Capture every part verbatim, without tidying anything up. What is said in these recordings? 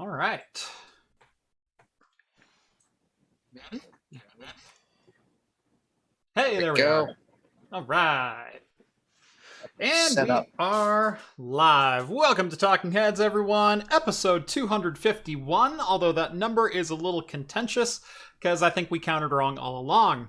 All right. Hey, there we go. We are. All right. And Set we up. are live. Welcome to Talking Heads, everyone. Episode two hundred fifty-one, although that number is a little contentious because I think we counted wrong all along.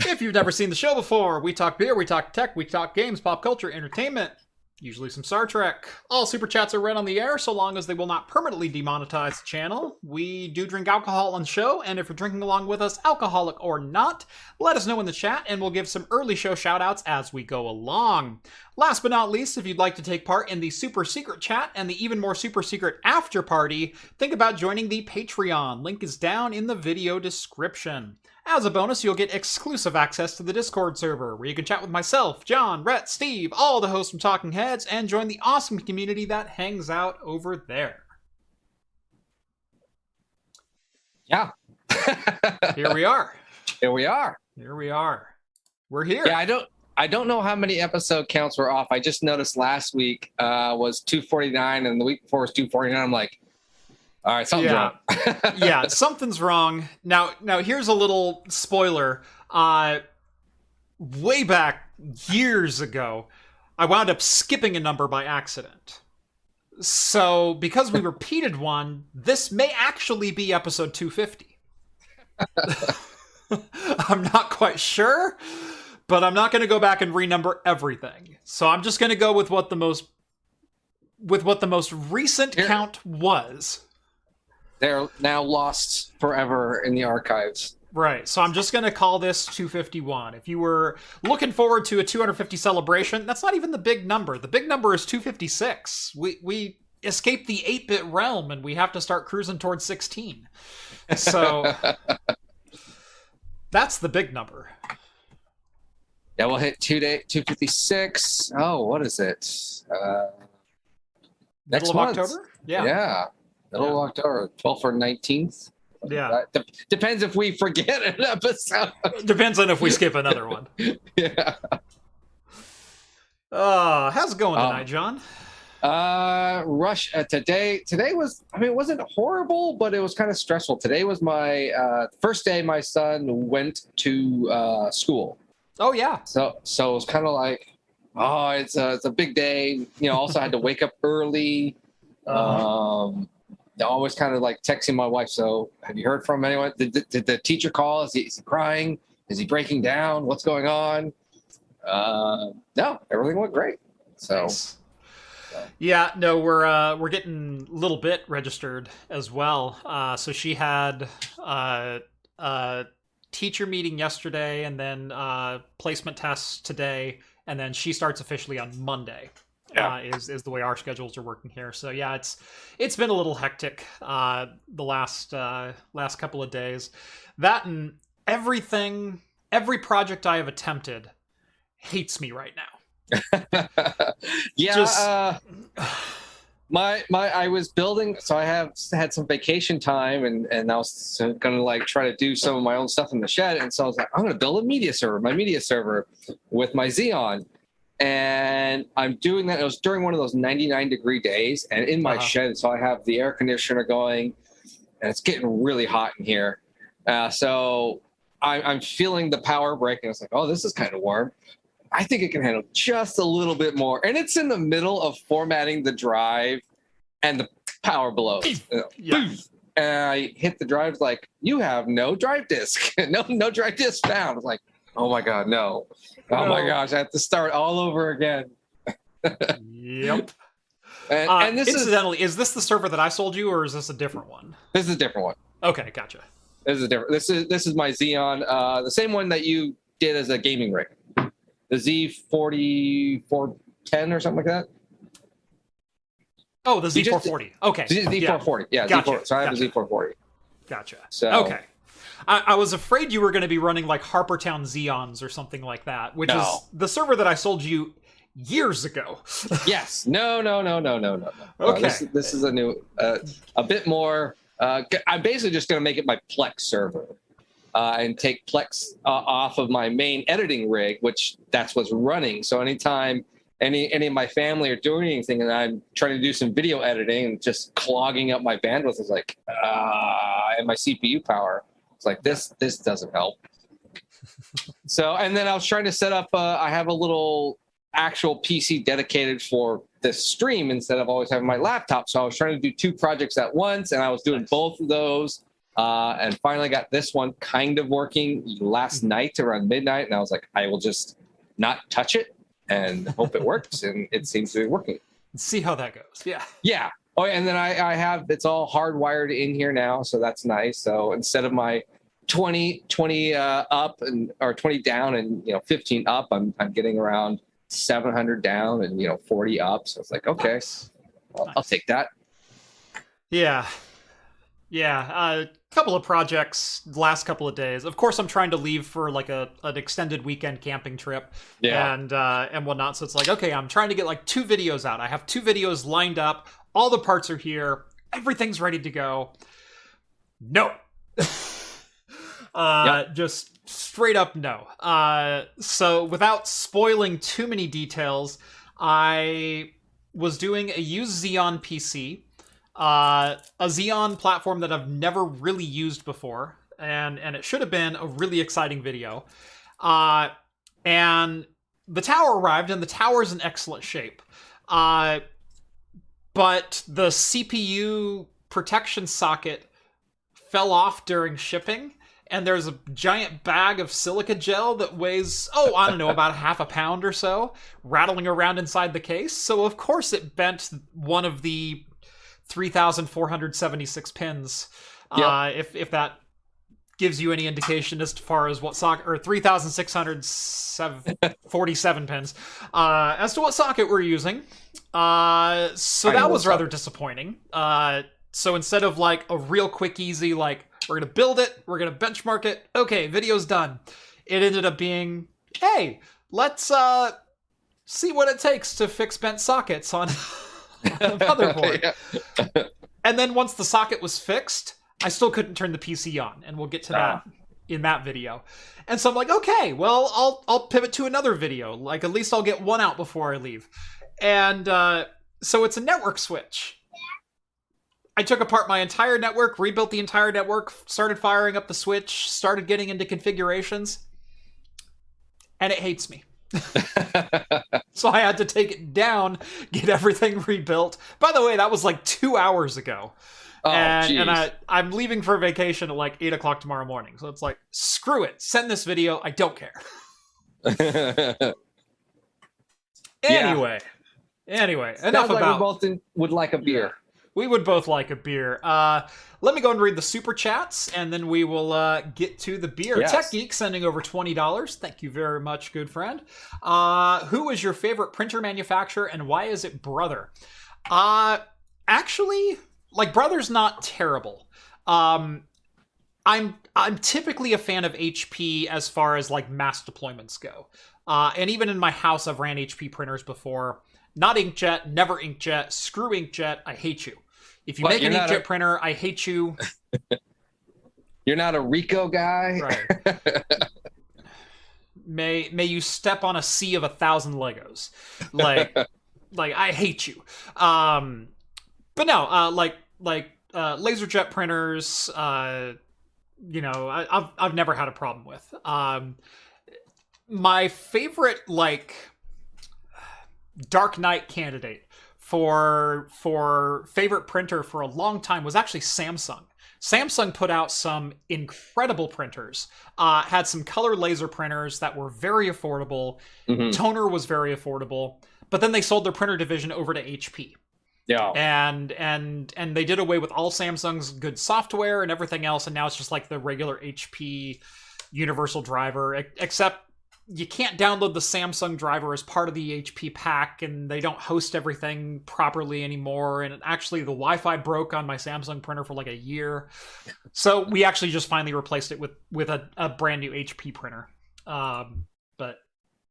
If you've never seen the show before, we talk beer, we talk tech, we talk games, pop culture, entertainment, usually some Star Trek. All super chats are read on the air so long as they will not permanently demonetize the channel. We do drink alcohol on the show, and if you're drinking along with us, alcoholic or not, let us know in the chat and we'll give some early show shoutouts as we go along. Last but not least, if you'd like to take part in the super secret chat and the even more super secret after party, think about joining the Patreon. Link is down in the video description. As a bonus, you'll get exclusive access to the Discord server, where you can chat with myself, John, Rhett, Steve, all the hosts from Talking Heads, and join the awesome community that hangs out over there. Yeah. Here we are. Here we are. Here we are. We're here. Yeah, I don't I don't know how many episode counts were off. I just noticed last week uh, was two forty-nine, and the week before was two forty-nine. I'm like, all right, something's yeah. wrong. yeah, something's wrong. Now, now here's a little spoiler. Uh, way back years ago, I wound up skipping a number by accident. So because we repeated one, this may actually be episode two fifty. I'm not quite sure, but I'm not going to go back and renumber everything. So I'm just going to go with what the most with what the most recent Here. count was. They're now lost forever in the archives. Right. So I'm just going to call this two fifty-one. If you were looking forward to a two hundred fifty celebration, that's not even the big number. The big number is two fifty-six. We we escaped the eight-bit realm, and we have to start cruising towards sixteen. So that's the big number. Yeah, we'll hit two fifty-six. Oh, what is it? Uh, next Middle of month. October? Yeah. Yeah. Middle of October, twelfth or nineteenth. Yeah. De- depends if we forget an episode. Depends on if we skip another one. yeah. Uh, how's it going um, tonight, John? Uh, rush uh, today. Today was, I mean, it wasn't horrible, but it was kind of stressful. Today was my uh, first day my son went to uh, school. Oh, yeah. So, so it was kind of like, oh, it's a, it's a big day. You know, also I had to wake up early. Uh-huh. Um, always kind of like texting my wife, so have you heard from anyone? Did, did, did the teacher call? Is he, is he crying? Is he breaking down? What's going on? Uh no, everything went great. So nice. Yeah, no, we're uh we're getting Little Bit registered as well. Uh so she had uh a teacher meeting yesterday, and then uh placement tests today, and then she starts officially on Monday. Uh, is is the way our schedules are working here. So yeah, it's it's been a little hectic uh, the last uh, last couple of days. That and everything, every project I have attempted hates me right now. yeah, Just... uh, my my I was building, so I have had some vacation time, and and I was gonna like try to do some of my own stuff in the shed, and so I was like, I'm gonna build a media server, my media server with my Xeon. And I'm doing that. It was during one of those ninety-nine degree days, and in my uh-huh. shed, so I have the air conditioner going, and it's getting really hot in here. Uh, so I, I'm feeling the power break, and I was like, "Oh, this is kind of warm. I think it can handle just a little bit more." And it's in the middle of formatting the drive, and the power blows. yeah. And I hit the drive, like, "You have no drive disk. no, no drive disk found." I was like, oh my God, no. Oh no. My gosh, I have to start all over again. yep. And, uh, and this incidentally, is, is this the server that I sold you, or is this a different one? This is a different one. Okay, gotcha. This is a different. This is this is my Xeon, uh, the same one that you did as a gaming rig, the Z four four ten or something like that. Oh, the Z four forty. Okay. Z four forty. Yeah, gotcha. Z four, so I have gotcha. a Z four forty. Gotcha. So, okay. I, I was afraid you were going to be running like Harpertown Xeons or something like that, which no. is the server that I sold you years ago. yes. No, no, no, no, no, no. Okay. Uh, this, this is a new, uh, a bit more, uh, I'm basically just going to make it my Plex server uh, and take Plex uh, off of my main editing rig, which that's what's running. So anytime any any of my family are doing anything and I'm trying to do some video editing and just clogging up my bandwidth is like, uh, and my C P U power. It's like, this this doesn't help. So, and then I was trying to set up, uh, I have a little actual P C dedicated for this stream instead of always having my laptop. So I was trying to do two projects at once and I was doing both of those. Uh, and finally got this one kind of working last night around midnight. And I was like, I will just not touch it and hope it works. And it seems to be working. Let's see how that goes. Yeah. Yeah. Oh, and then I, I have, it's all hardwired in here now. So that's nice. So instead of my twenty, twenty uh, up and, or twenty down and, you know, fifteen up, I'm, I'm getting around seven hundred down and, you know, forty up. So it's like, okay, nice. I'll, nice. I'll take that. Yeah. Yeah. A uh, couple of projects last couple of days. Of course, I'm trying to leave for like a an extended weekend camping trip yeah. and uh, and whatnot. So it's like, okay, I'm trying to get like two videos out. I have two videos lined up. All the parts are here. Everything's ready to go. No. Uh, yep. Just straight up no. Uh, so without spoiling too many details, I was doing a used Xeon P C, uh, a Xeon platform that I've never really used before, and, and it should have been a really exciting video. Uh, and the tower arrived, and the tower's in excellent shape. Uh, but the C P U protection socket fell off during shipping, and there's a giant bag of silica gel that weighs, oh, I don't know, about half a pound or so, rattling around inside the case. So, of course, it bent one of the three thousand four hundred seventy-six pins, yep. uh, if if that gives you any indication as far as what socket, or three thousand six hundred forty-seven pins, uh, as to what socket we're using. Uh, so I that was rather socket. disappointing. Uh, so instead of, like, a real quick, easy, like, we're going to build it. We're going to benchmark it. Okay, video's done. It ended up being, hey, let's uh, see what it takes to fix bent sockets on, on a motherboard. Yeah. And then once the socket was fixed, I still couldn't turn the P C on. And we'll get to ah. that in that video. And so I'm like, okay, well, I'll I'll pivot to another video. Like, at least I'll get one out before I leave. And uh, so it's a network switch. I took apart my entire network, rebuilt the entire network, started firing up the switch, started getting into configurations, and it hates me. So I had to take it down, get everything rebuilt. By the way, that was like two hours ago. Oh, and geez. and I, I'm leaving for vacation at like eight o'clock tomorrow morning. So it's like, screw it. Send this video. I don't care. Anyway. Yeah. Anyway. Sounds enough like about... we both in, would like a beer. Yeah. We would both like a beer. Uh, let me go and read the super chats, and then we will uh, get to the beer. Yes. Tech Geek sending over twenty dollars. Thank you very much, good friend. Uh, who is your favorite printer manufacturer, and why is it Brother? Uh, actually, like, Brother's not terrible. Um, I'm I'm typically a fan of H P as far as, like, mass deployments go. Uh, and even in my house, I've ran H P printers before. Not inkjet, never inkjet, screw inkjet, I hate you. If you well, make an inkjet a... printer, I hate you. You're not a Ricoh guy? Right. May may you step on a sea of a thousand Legos. Like, like I hate you. Um, but no, uh, like like uh, LaserJet printers, uh, you know, I, I've I've never had a problem with. Um, my favorite, like, Dark Knight candidate for for favorite printer for a long time was actually Samsung. Samsung put out some incredible printers, uh, had some color laser printers that were very affordable. Mm-hmm. Toner was very affordable, but then they sold their printer division over to H P. Yeah. And and and they did away with all Samsung's good software and everything else, and now it's just like the regular H P universal driver, except you can't download the Samsung driver as part of the H P pack, and they don't host everything properly anymore. And actually, the Wi-Fi broke on my Samsung printer for like a year. So we actually just finally replaced it with, with a, a brand new H P printer. Um, but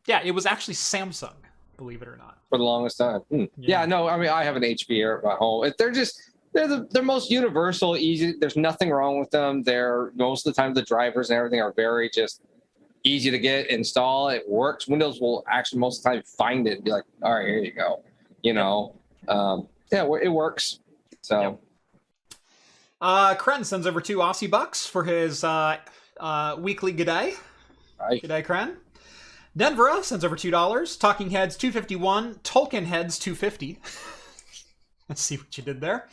yeah, it was actually Samsung, believe it or not. For the longest time. Mm. Yeah. yeah, no, I mean, I have an H P here at my home. They're just, they're the they're most universal, easy. There's nothing wrong with them. They're, most of the time, the drivers and everything are very just easy to get, install, it works. Windows will actually most of the time find it and be like, all right, here you go. You know, um, yeah, it works. So. Yep. Uh, Kren sends over two Aussie bucks for his uh, uh, weekly g'day. Right. G'day, Kren. Denver sends over two dollars. Talking Heads, two fifty-one. Tolkien Heads, two fifty. Let's see what you did there.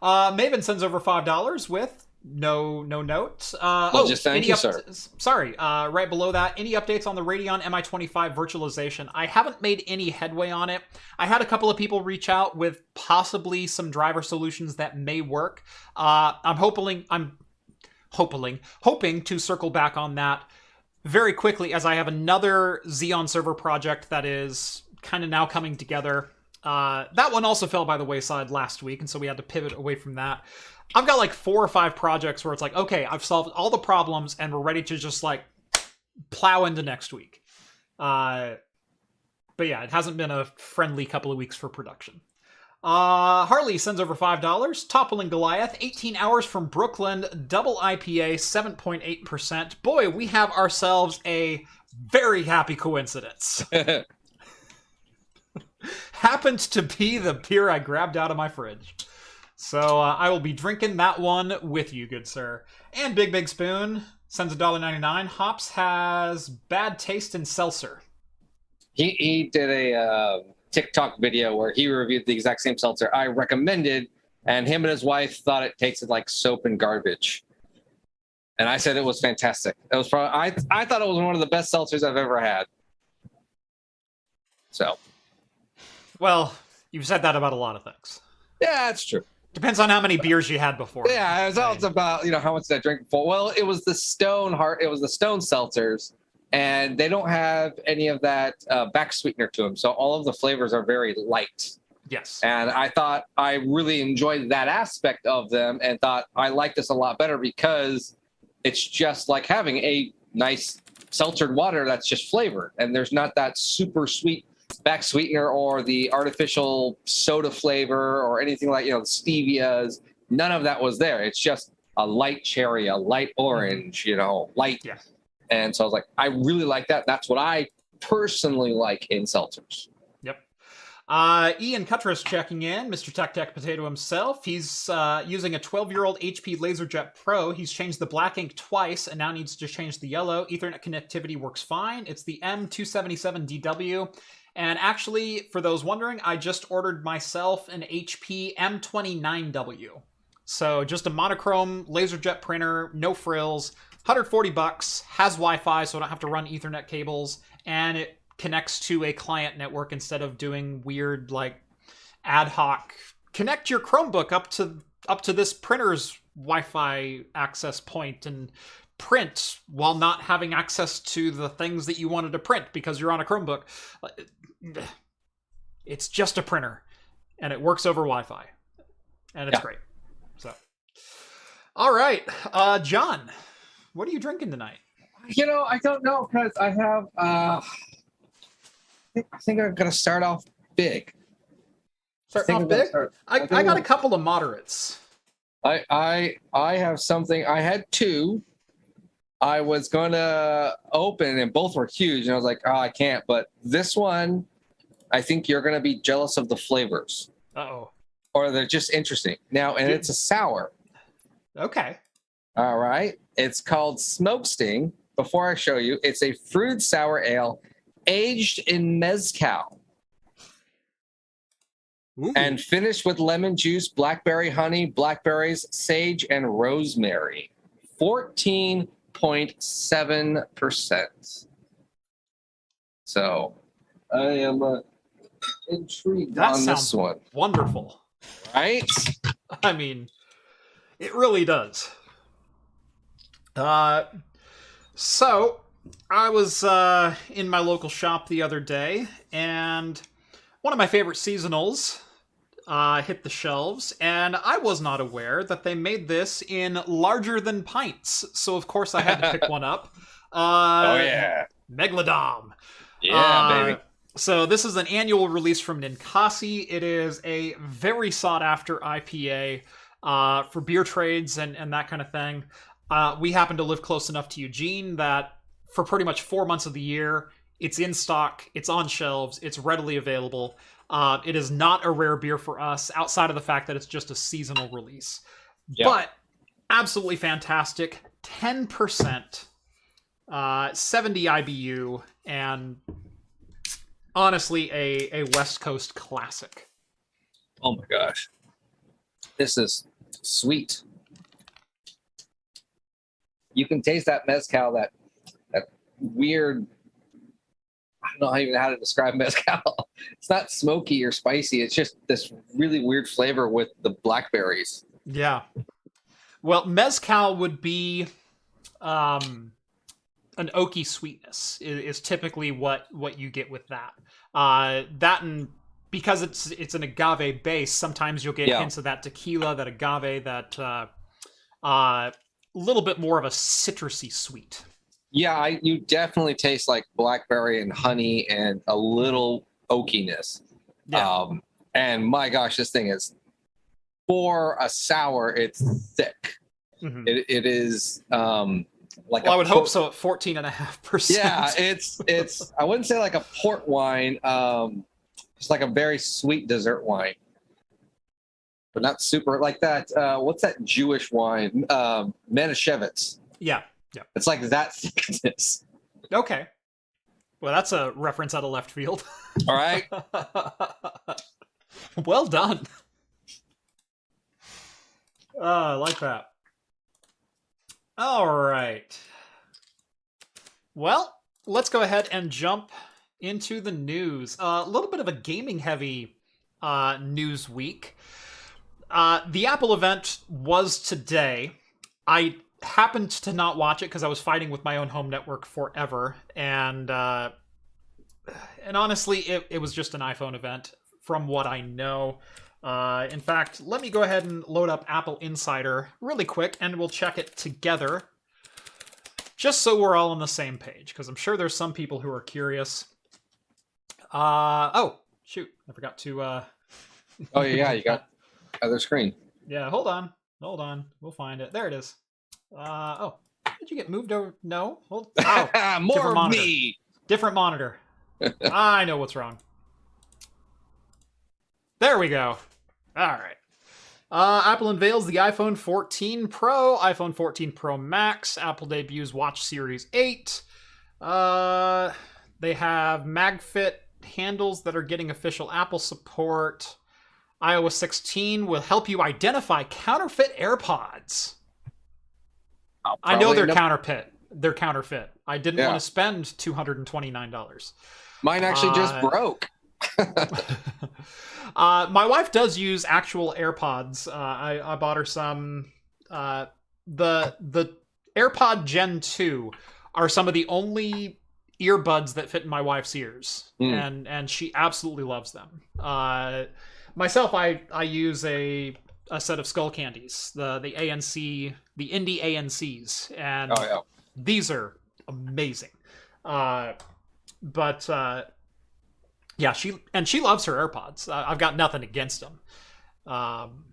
Uh, Maven sends over five dollars with no no note. Uh, well, oh, just thank you, sir. Sorry. Uh, right below that, any updates on the Radeon M I twenty-five virtualization? I haven't made any headway on it. I had a couple of people reach out with possibly some driver solutions that may work. Uh, I'm hoping I'm hoping hoping to circle back on that very quickly, as I have another Xeon server project that is kind of now coming together. Uh, that one also fell by the wayside last week, and so we had to pivot away from that. I've got like four or five projects where it's like, okay, I've solved all the problems and we're ready to just like plow into next week. Uh, but yeah, it hasn't been a friendly couple of weeks for production. Uh, Harley sends over five dollars. Toppling Goliath, eighteen hours from Brooklyn, double I P A, seven point eight percent. Boy, we have ourselves a very happy coincidence. Happened to be the beer I grabbed out of my fridge. So uh, I will be drinking that one with you, good sir. And Big Big Spoon sends one ninety-nine. Hops has bad taste in seltzer. He, he did a uh, TikTok video where he reviewed the exact same seltzer I recommended, and him and his wife thought it tasted like soap and garbage. And I said it was fantastic. It was probably I I thought it was one of the best seltzers I've ever had. So, well, you've said that about a lot of things. Yeah, that's true. Depends on how many beers you had before. Yeah, it's all about, you know, how much did I drink before? Well, it was the Stone Heart, it was the Stone Seltzers, and they don't have any of that uh, back sweetener to them, so all of the flavors are very light. Yes. And I thought I really enjoyed that aspect of them, and thought I like this a lot better because it's just like having a nice seltzered water that's just flavored, and there's not that super sweet back sweetener or the artificial soda flavor or anything like, you know, stevias. None of that was there. It's just a light cherry, a light orange, you know, light. Yeah. And so I was like, I really like that. That's what I personally like in seltzers. Yep. Uh, Ian Cuttress checking in, Mister Tech Tech Potato himself. He's uh, using a twelve-year-old H P LaserJet Pro. He's changed the black ink twice and now needs to change the yellow. Ethernet connectivity works fine. It's the M two seventy-seven D W. And actually, for those wondering, I just ordered myself an H P M twenty-nine W. So just a monochrome LaserJet printer, no frills, one forty bucks, has Wi-Fi, so I don't have to run Ethernet cables, and it connects to a client network instead of doing weird, like, ad hoc, connect your Chromebook up to up to this printer's Wi-Fi access point and print while not having access to the things that you wanted to print because you're on a Chromebook. It's just a printer, and it works over Wi-Fi, and it's yeah. great. So, all right, uh, John, what are you drinking tonight? You know, I don't know, because I have. Uh, I think I'm gonna start off big. Start off big. Start, I, I, I got a couple of moderates. I I I have something. I had two. I was going to open, and both were huge, and I was like, oh, I can't. But this one, I think you're going to be jealous of the flavors. Uh-oh. Or they're just interesting. Now, and Dude. It's a sour. Okay. All right. It's called Smoke Sting. Before I show you, it's a fruited sour ale aged in mezcal. Ooh. And finished with lemon juice, blackberry honey, blackberries, sage, and rosemary. fourteen point seven percent. So I am uh, intrigued that on this one. Wonderful, right? I mean, it really does. Uh, so I was uh, in my local shop the other day, and one of my favorite seasonals uh, hit the shelves, and I was not aware that they made this in larger than pints. So of course I had to pick one up. Uh, oh yeah, Megalodon. Yeah, uh, baby. So this is an annual release from Ninkasi. It is a very sought after I P A uh, for beer trades and and that kind of thing. Uh, we happen to live close enough to Eugene that for pretty much four months of the year. It's in stock, it's on shelves, it's readily available. Uh, it is not a rare beer for us, outside of the fact that it's just a seasonal release. Yeah. But absolutely fantastic. ten percent, uh, seventy I B U, and honestly, a, a West Coast classic. Oh my gosh. This is sweet. You can taste that mezcal, that, that weird... I don't know even how to describe mezcal. It's not smoky or spicy. It's just this really weird flavor with the blackberries. Yeah. Well, mezcal would be um, an oaky sweetness is, is typically what, what you get with that. Uh, that and because it's it's an agave base, sometimes you'll get yeah. hints of that tequila, that agave, that uh, uh, little bit more of a citrusy sweet. Yeah, I, you definitely taste like blackberry and honey and a little oakiness. Yeah. Um, and my gosh, this thing is, for a sour, it's thick. Mm-hmm. It, it is um, like well, a I would port- hope so at fourteen and a half percent. Yeah, it's, it's I wouldn't say like a port wine. Um, it's like a very sweet dessert wine. But not super like that. Uh, what's that Jewish wine? Uh, Manischewitz. Yeah. Yeah, it's like that thickness. Okay, well, that's a reference out of left field. All right. Well done. Oh, I like that. All right. Well, let's go ahead and jump into the news. A uh, little bit of a gaming-heavy uh, news week. Uh, the Apple event was today. I. happened to not watch it because I was fighting with my own home network forever, and uh and honestly it, it was just an iPhone event from what I know. Uh in fact, let me go ahead and load up Apple Insider really quick and we'll check it together just so we're all on the same page, because I'm sure there's some people who are curious. Uh oh shoot, I forgot to uh oh yeah, you got other screen. Yeah, hold on, hold on, we'll find it. There it is. Uh oh! Did you get moved over? No. Hold. Oh, more of me. Different monitor. I know what's wrong. There we go. All right. Uh, Apple unveils the iPhone fourteen Pro, iPhone fourteen Pro Max. Apple debuts Watch Series eight. Uh, they have MagFit handles that are getting official Apple support. iOS sixteen will help you identify counterfeit AirPods. I know they're counterfeit. They're counterfeit. I didn't yeah. want to spend two hundred twenty-nine dollars. Mine actually uh, just broke. uh, my wife does use actual AirPods. Uh, I, I bought her some. Uh, the the AirPod Gen two are some of the only earbuds that fit in my wife's ears. Mm. And, and she absolutely loves them. Uh, myself, I, I use a... a set of Skull Candies, the the A N C, the indie A N Cs, and oh, yeah. these are amazing. Uh, but uh, yeah, she and she loves her AirPods. Uh, I've got nothing against them. Um,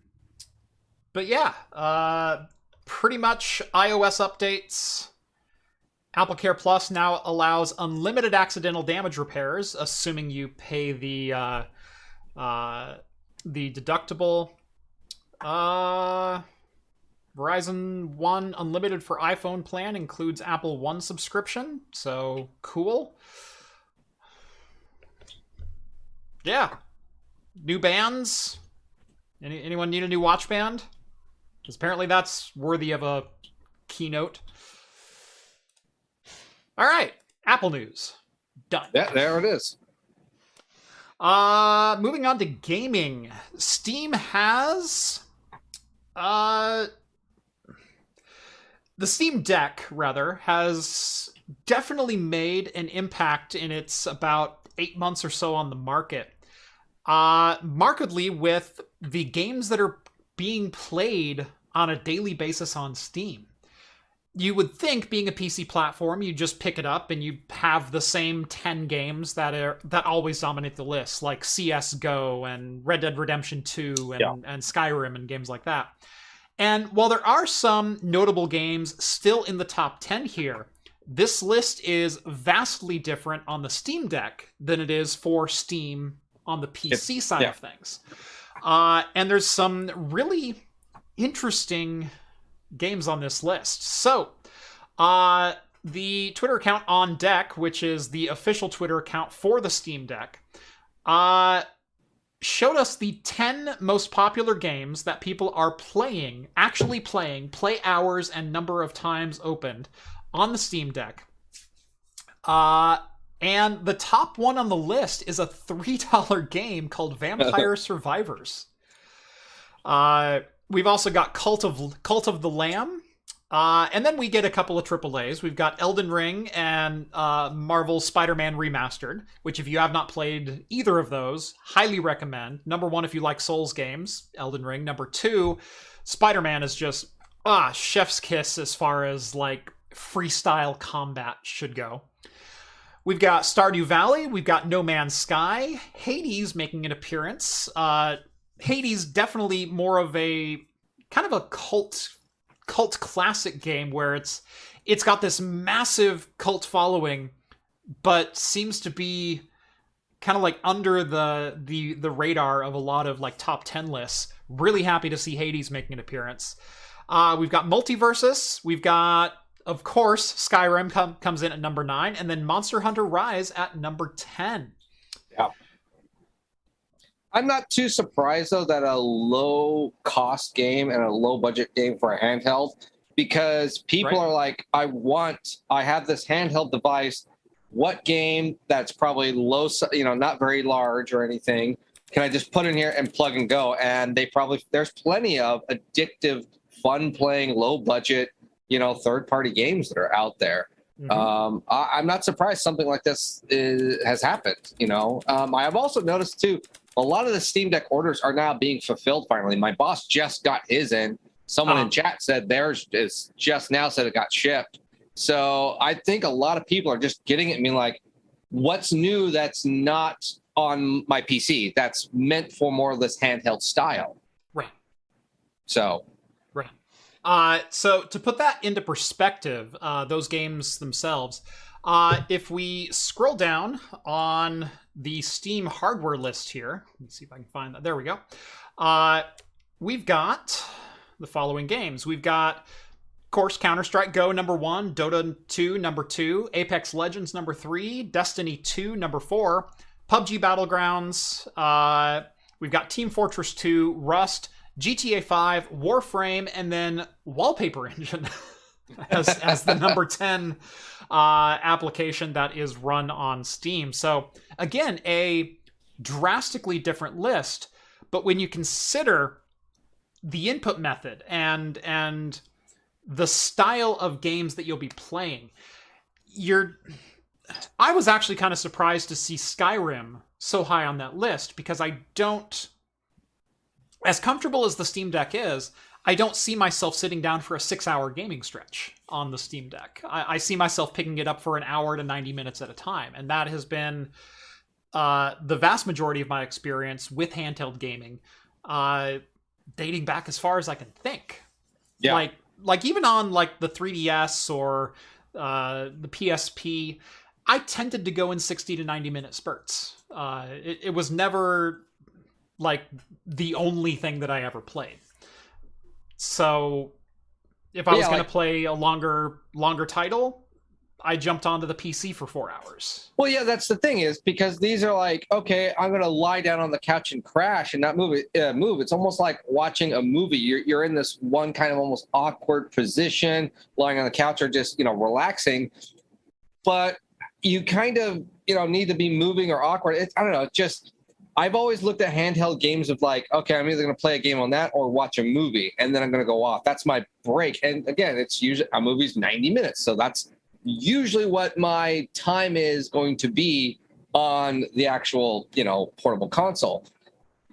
but yeah, uh, pretty much iOS updates. AppleCare Plus now allows unlimited accidental damage repairs, assuming you pay the uh, uh, the deductible. Uh, Verizon one Unlimited for iPhone plan includes Apple One subscription, so cool. Yeah. New bands. Any anyone need a new watch band? Because apparently that's worthy of a keynote. All right. Apple news. Done. Yeah, there it is. Uh, moving on to gaming. Steam has... Uh, the Steam Deck, rather, has definitely made an impact in its about eight months or so on the market. Uh, markedly with the games that are being played on a daily basis on Steam. You would think, being a P C platform, you just pick it up and you have the same ten games that are that always dominate the list, like C S G O and Red Dead Redemption two and, yeah. and Skyrim and games like that. And while there are some notable games still in the top ten here, This list is vastly different on the Steam Deck than it is for Steam on the P C it, side yeah. of things. Uh, and there's some really interesting games on this list. So uh, the Twitter account On Deck, which is the official Twitter account for the Steam Deck, uh, showed us the ten most popular games that people are playing, actually playing, play hours and number of times opened on the Steam Deck. Uh, and the top one on the list is a three dollar game called Vampire Survivors. Uh, we've also got Cult of Cult of the Lamb. Uh, and then we get a couple of triple A's. We've got Elden Ring and uh, Marvel's Spider-Man Remastered, which if you have not played either of those, highly recommend. Number one, if you like Souls games, Elden Ring. Number two, Spider-Man is just ah, chef's kiss as far as like freestyle combat should go. We've got Stardew Valley. We've got No Man's Sky. Hades making an appearance. Uh, Hades definitely more of a kind of a cult cult classic game where it's it's got this massive cult following, but seems to be kind of like under the the the radar of a lot of like top ten lists. Really happy to see Hades making an appearance. Uh, we've got Multiversus. We've got, of course, Skyrim com- comes in at number nine, and then Monster Hunter Rise at number ten. Yeah. I'm not too surprised, though, that a low-cost game and a low-budget game for a handheld, because people right. are like, I want, I have this handheld device. What game that's probably low, you know, not very large or anything, can I just put in here and plug and go? And they probably, there's plenty of addictive, fun-playing, low-budget, you know, third-party games that are out there. Mm-hmm. Um, I, I'm not surprised something like this is, has happened, you know. Um, I have also noticed, too, a lot of the Steam Deck orders are now being fulfilled finally. My boss just got his in. Someone um, in chat said theirs is just now said it got shipped. So I think a lot of people are just getting it and being like, what's new that's not on my P C? That's meant for more or less handheld style. Right. So... Right. Uh, so to put that into perspective, uh, those games themselves... Uh, if we scroll down on the Steam hardware list here, let's see if I can find that. There we go. Uh, we've got the following games. We've got, of course, Counter-Strike Go, number one, Dota two, number two, Apex Legends, number three, Destiny two, number four, P U B G Battlegrounds. Uh, we've got Team Fortress two, Rust, G T A five, Warframe, and then Wallpaper Engine as, as the number ten uh application that is run on Steam. So again, a drastically different list, but when you consider the input method and and the style of games that you'll be playing, you're I was actually kind of surprised to see Skyrim so high on that list, because I don't, as comfortable as the Steam Deck is, I don't see myself sitting down for a six-hour gaming stretch on the Steam Deck. I, I see myself picking it up for an hour to ninety minutes at a time, and that has been uh, the vast majority of my experience with handheld gaming, uh, dating back as far as I can think. Yeah. Like, like even on like the three D S or uh, the P S P, I tended to go in sixty to ninety minute spurts. Uh, it, it was never like the only thing that I ever played. So if I yeah, was going like, to play a longer longer title, I jumped onto the P C for four hours. Well, yeah, that's the thing is, because these are like, okay, I'm going to lie down on the couch and crash and not move. Uh, move. It's almost like watching a movie. You're, you're in this one kind of almost awkward position, lying on the couch or just, you know, relaxing. But you kind of, you know, need to be moving or awkward. It's, I don't know, it's just... I've always looked at handheld games of like, okay, I'm either going to play a game on that or watch a movie, and then I'm going to go off. That's my break. And again, it's usually a movie's ninety minutes. So that's usually what my time is going to be on the actual, you know, portable console.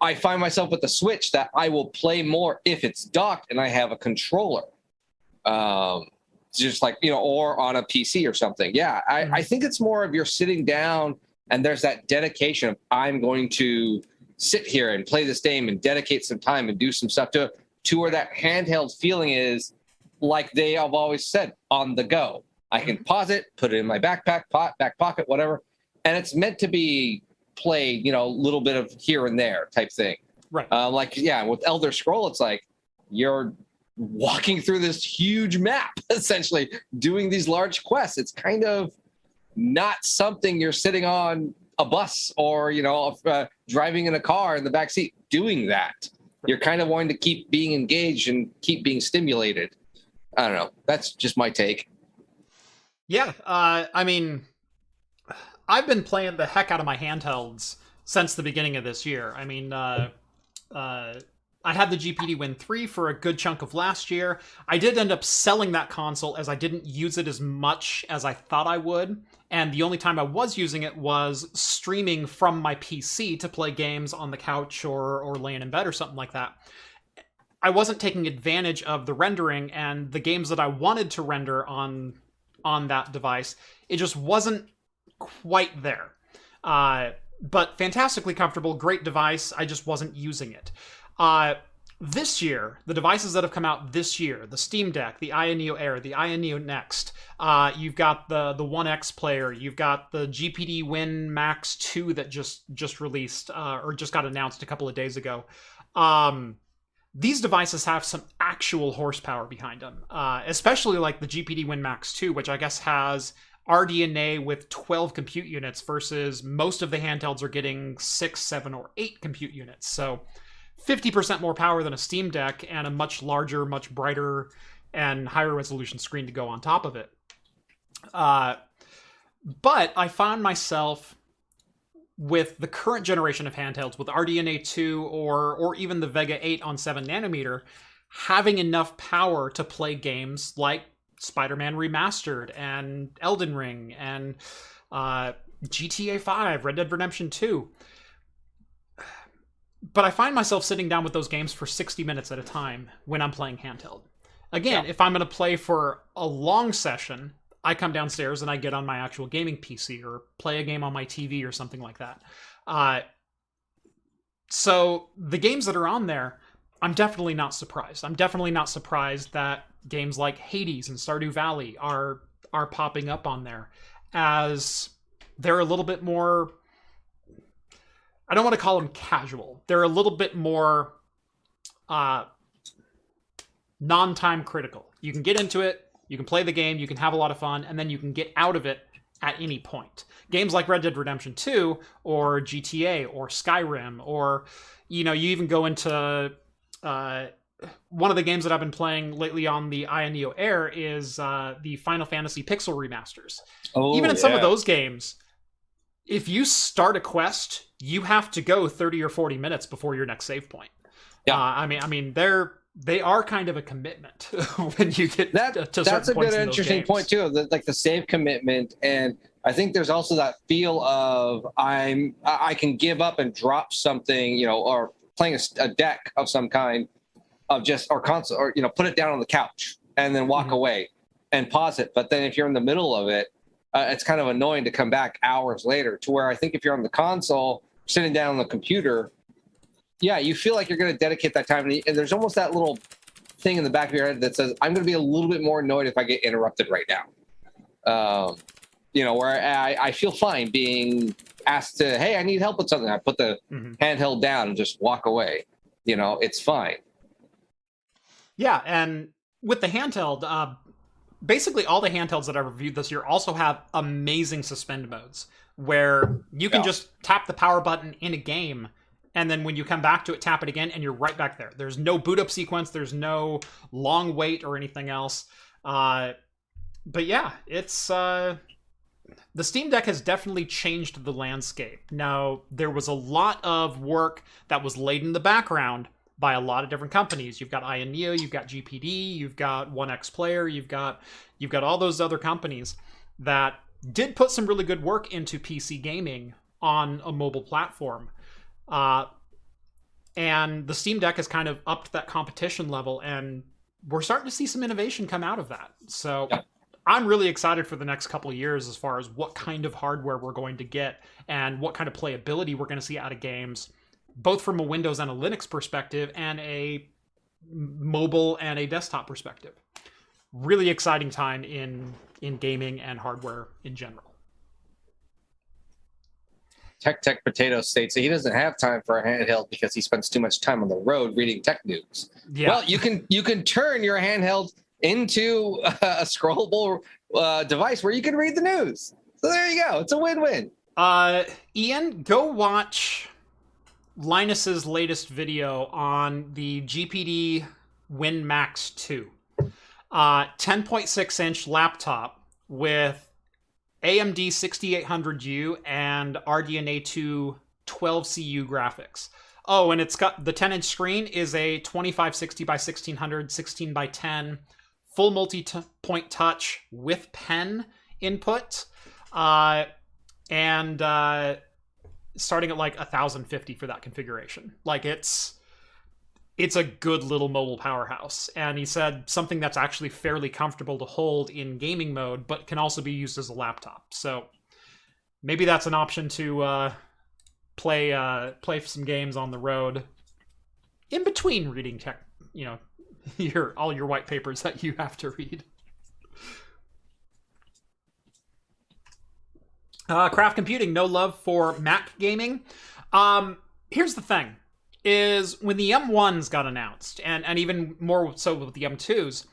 I find myself with the Switch that I will play more if it's docked and I have a controller. Um, just like, you know, or on a P C or something. Yeah, I, I think it's more of you're sitting down. And there's that dedication of I'm going to sit here and play this game and dedicate some time and do some stuff to it, to where that handheld feeling is like they have always said, on the go. I can pause it, put it in my backpack, pot, back pocket, whatever. And it's meant to be played, you know, a little bit of here and there type thing. Right. Uh, like, yeah, with Elder Scroll, it's like you're walking through this huge map, essentially, doing these large quests. It's kind of not something you're sitting on a bus or, you know, uh, driving in a car in the back seat doing that. You're kind of wanting to keep being engaged and keep being stimulated. I don't know. That's just my take. Yeah. Uh, I mean, I've been playing the heck out of my handhelds since the beginning of this year. I mean, uh, uh, I had the G P D Win three for a good chunk of last year. I did end up selling that console as I didn't use it as much as I thought I would. And the only time I was using it was streaming from my P C to play games on the couch or, or laying in bed or something like that. I wasn't taking advantage of the rendering, and the games that I wanted to render on, on that device, it just wasn't quite there. Uh, but fantastically comfortable, great device. I just wasn't using it. Uh, this year, the devices that have come out this year, the Steam Deck, the Aya Neo Air, the Aya Neo Next, uh, you've got the, the one X player, you've got the G P D Win Max two that just, just released, uh, or just got announced a couple of days ago. Um, these devices have some actual horsepower behind them, uh, especially like the G P D Win Max two, which I guess has R D N A with twelve compute units versus most of the handhelds are getting six, seven, or eight compute units. So fifty percent more power than a Steam Deck and a much larger, much brighter, and higher resolution screen to go on top of it. Uh, but I found myself with the current generation of handhelds, with R D N A two or or even the Vega eight on seven nanometer, having enough power to play games like Spider-Man Remastered and Elden Ring and uh, G T A five, Red Dead Redemption two. But I find myself sitting down with those games for sixty minutes at a time when I'm playing handheld. Again, yeah. If I'm going to play for a long session, I come downstairs and I get on my actual gaming P C or play a game on my T V or something like that. Uh, so the games that are on there, I'm definitely not surprised. I'm definitely not surprised that games like Hades and Stardew Valley are, are popping up on there, as they're a little bit more... I don't want to call them casual. They're a little bit more uh, non-time critical. You can get into it, you can play the game, you can have a lot of fun, and then you can get out of it at any point. Games like Red Dead Redemption two or G T A or Skyrim, or, you know, you even go into... Uh, one of the games that I've been playing lately on the Aya Neo Air is uh, the Final Fantasy Pixel remasters. Oh, even in yeah. some of those games... If you start a quest, you have to go thirty or forty minutes before your next save point. Yeah, uh, I mean, I mean, they're they are kind of a commitment when you get that. To that's a good, in interesting games. Point too. The, like the save commitment, and I think there's also that feel of I'm I can give up and drop something, you know, or playing a, a deck of some kind of just or console or you know put it down on the couch and then walk mm-hmm. away and pause it. But then if you're in the middle of it. Uh, it's kind of annoying to come back hours later to where I think if you're on the console, sitting down on the computer, yeah, you feel like you're going to dedicate that time. And there's almost that little thing in the back of your head that says, I'm going to be a little bit more annoyed if I get interrupted right now. Um, you know, where I, I feel fine being asked to, hey, I need help with something. I put the mm-hmm. handheld down and just walk away. You know, it's fine. Yeah. And with the handheld, uh, basically all the handhelds that I reviewed this year also have amazing suspend modes where you can yeah. just tap the power button in a game. And then when you come back to it, tap it again and you're right back there. There's no boot up sequence. There's no long wait or anything else. Uh, but yeah, it's uh, the Steam Deck has definitely changed the landscape. Now, there was a lot of work that was laid in the background by a lot of different companies. You've got Aya Neo, you've got G P D, you've got one X Player, you've got you've got all those other companies that did put some really good work into P C gaming on a mobile platform. Uh, and the Steam Deck has kind of upped that competition level, and we're starting to see some innovation come out of that. So yeah. I'm really excited for the next couple of years as far as what kind of hardware we're going to get and what kind of playability we're going to see out of games, both from a Windows and a Linux perspective and a mobile and a desktop perspective. really exciting time in in gaming and hardware in general. Tech Tech Potato states that he doesn't have time for a handheld because he spends too much time on the road reading tech news. Yeah. Well, you can you can turn your handheld into a scrollable uh, device where you can read the news. So there you go. It's a win-win. Uh, Ian, go watch Linus's latest video on the G P D Win Max two, uh, ten point six inch laptop with A M D sixty-eight hundred U and R D N A two twelve C U graphics. Oh, and it's got the ten inch screen is a twenty-five sixty by sixteen hundred, sixteen by ten, full multi-point touch with pen input, uh, and uh, starting at like one thousand fifty for that configuration. Like it's it's a good little mobile powerhouse. And he said something that's actually fairly comfortable to hold in gaming mode, but can also be used as a laptop. So maybe that's an option to uh, play uh, play some games on the road in between reading tech, you know, your all your white papers that you have to read. Uh, Craft Computing, no love for Mac gaming. Um, here's the thing, is when the M ones got announced, and, and even more so with the M twos,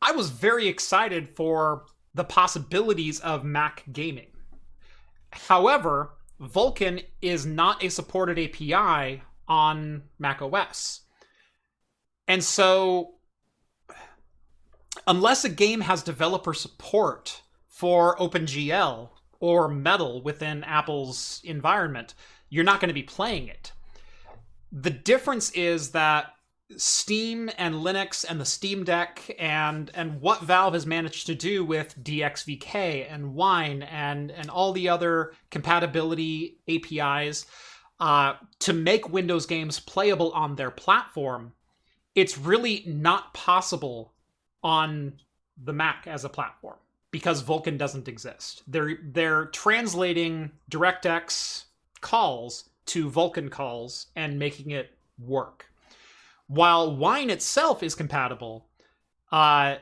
I was very excited for the possibilities of Mac gaming. However, Vulkan is not a supported A P I on macOS. And so, unless a game has developer support for OpenGL, or metal within Apple's environment, you're not going to be playing it. The difference is that Steam and Linux and the Steam Deck and and what Valve has managed to do with D X V K and Wine and, and all the other compatibility A P Is uh, to make Windows games playable on their platform, it's really not possible on the Mac as a platform, because Vulkan doesn't exist. They're they're translating DirectX calls to Vulkan calls and making it work. While Wine itself is compatible, uh,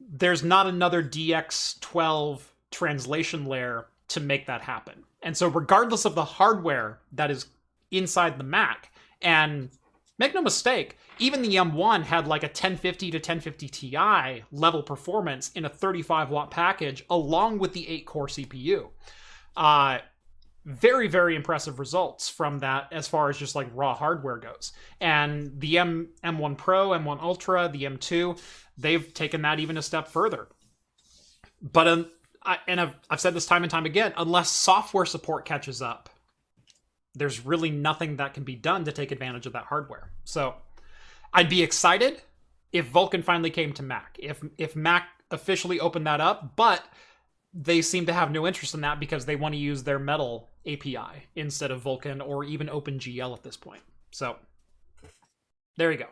there's not another D X twelve translation layer to make that happen. And so regardless of the hardware that is inside the Mac, and make no mistake, even the M one had like a ten fifty to ten fifty Ti level performance in a thirty-five watt package along with the eight core C P U. Uh, very, very impressive results from that as far as just like raw hardware goes. And the M, M1 Pro, M one Ultra, the M two, they've taken that even a step further. But, um, I, and I've, I've said this time and time again, unless software support catches up, there's really nothing that can be done to take advantage of that hardware. So I'd be excited if Vulkan finally came to Mac, if if Mac officially opened that up, but they seem to have no interest in that because they want to use their Metal A P I instead of Vulkan or even OpenGL at this point. So there you go.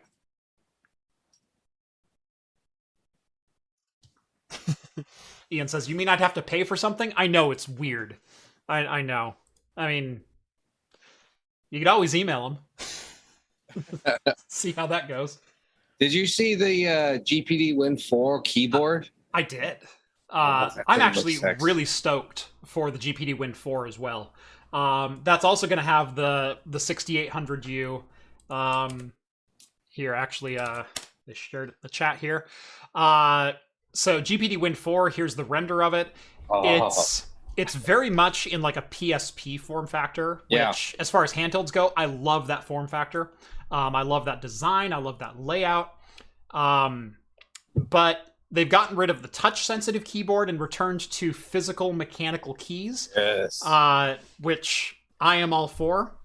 Ian says, you mean I'd have to pay for something? I know, it's weird. I, I know. I mean, you could always email them. See how that goes. Did you see the uh, G P D Win four keyboard? I, I did. Uh, oh, I'm actually really stoked for the G P D Win four as well. Um, that's also going to have the the sixty-eight hundred U. Um, here, actually, uh, they shared it in the chat here. Uh, so G P D Win four, here's the render of it. Oh. It's... It's very much in like a P S P form factor, which, yeah, as far as handhelds go, I love that form factor. Um, I love that design. I love that layout. Um, but they've gotten rid of the touch-sensitive keyboard and returned to physical mechanical keys, yes. uh, which I am all for.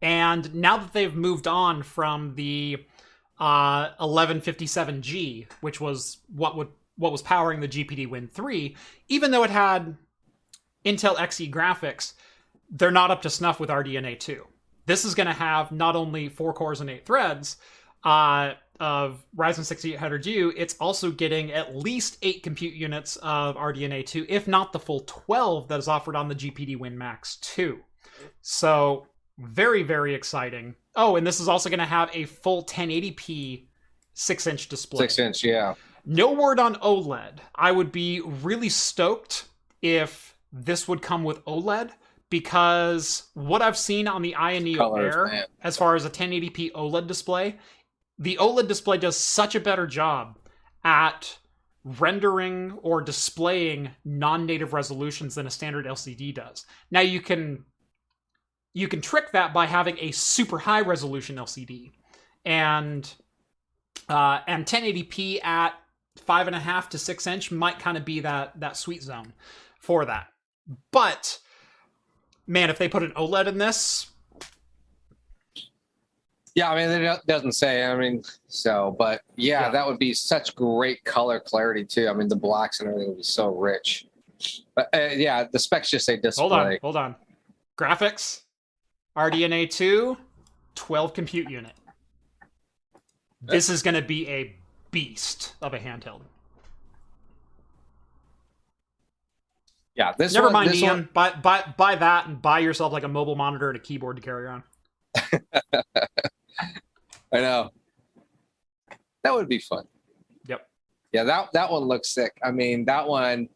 And now that they've moved on from the uh, eleven fifty-seven G, which was what would what was powering the G P D Win three, even though it had Intel Xe graphics, they're not up to snuff with R D N A two. This is going to have not only four cores and eight threads uh, of Ryzen sixty-eight hundred U, it's also getting at least eight compute units of R D N A two, if not the full twelve that is offered on the G P D Win Max two. So very, very exciting. Oh, and this is also going to have a full ten eighty p six inch display. Six inch, yeah. No word on OLED. I would be really stoked if this would come with OLED, because what I've seen on the Aya Neo Air, as far as a ten eighty p OLED display, the OLED display does such a better job at rendering or displaying non-native resolutions than a standard L C D does. Now you can you can trick that by having a super high resolution L C D, and uh, and ten eighty p at five and a half to six inch might kind of be that that sweet zone for that. But man, if they put an OLED in this, yeah, I mean, it doesn't say. I mean, so, but yeah, yeah, that would be such great color clarity, too. I mean, the blacks and everything would be so rich. But uh, yeah, the specs just say display. Hold on, hold on. Graphics, R D N A two, twelve compute unit. This is going to be a beast of a handheld. Yeah, this Never one, mind, this Ian. One... Buy, buy, buy that and buy yourself like a mobile monitor and a keyboard to carry on. I know. That would be fun. Yep. Yeah, that that one looks sick. I mean, that one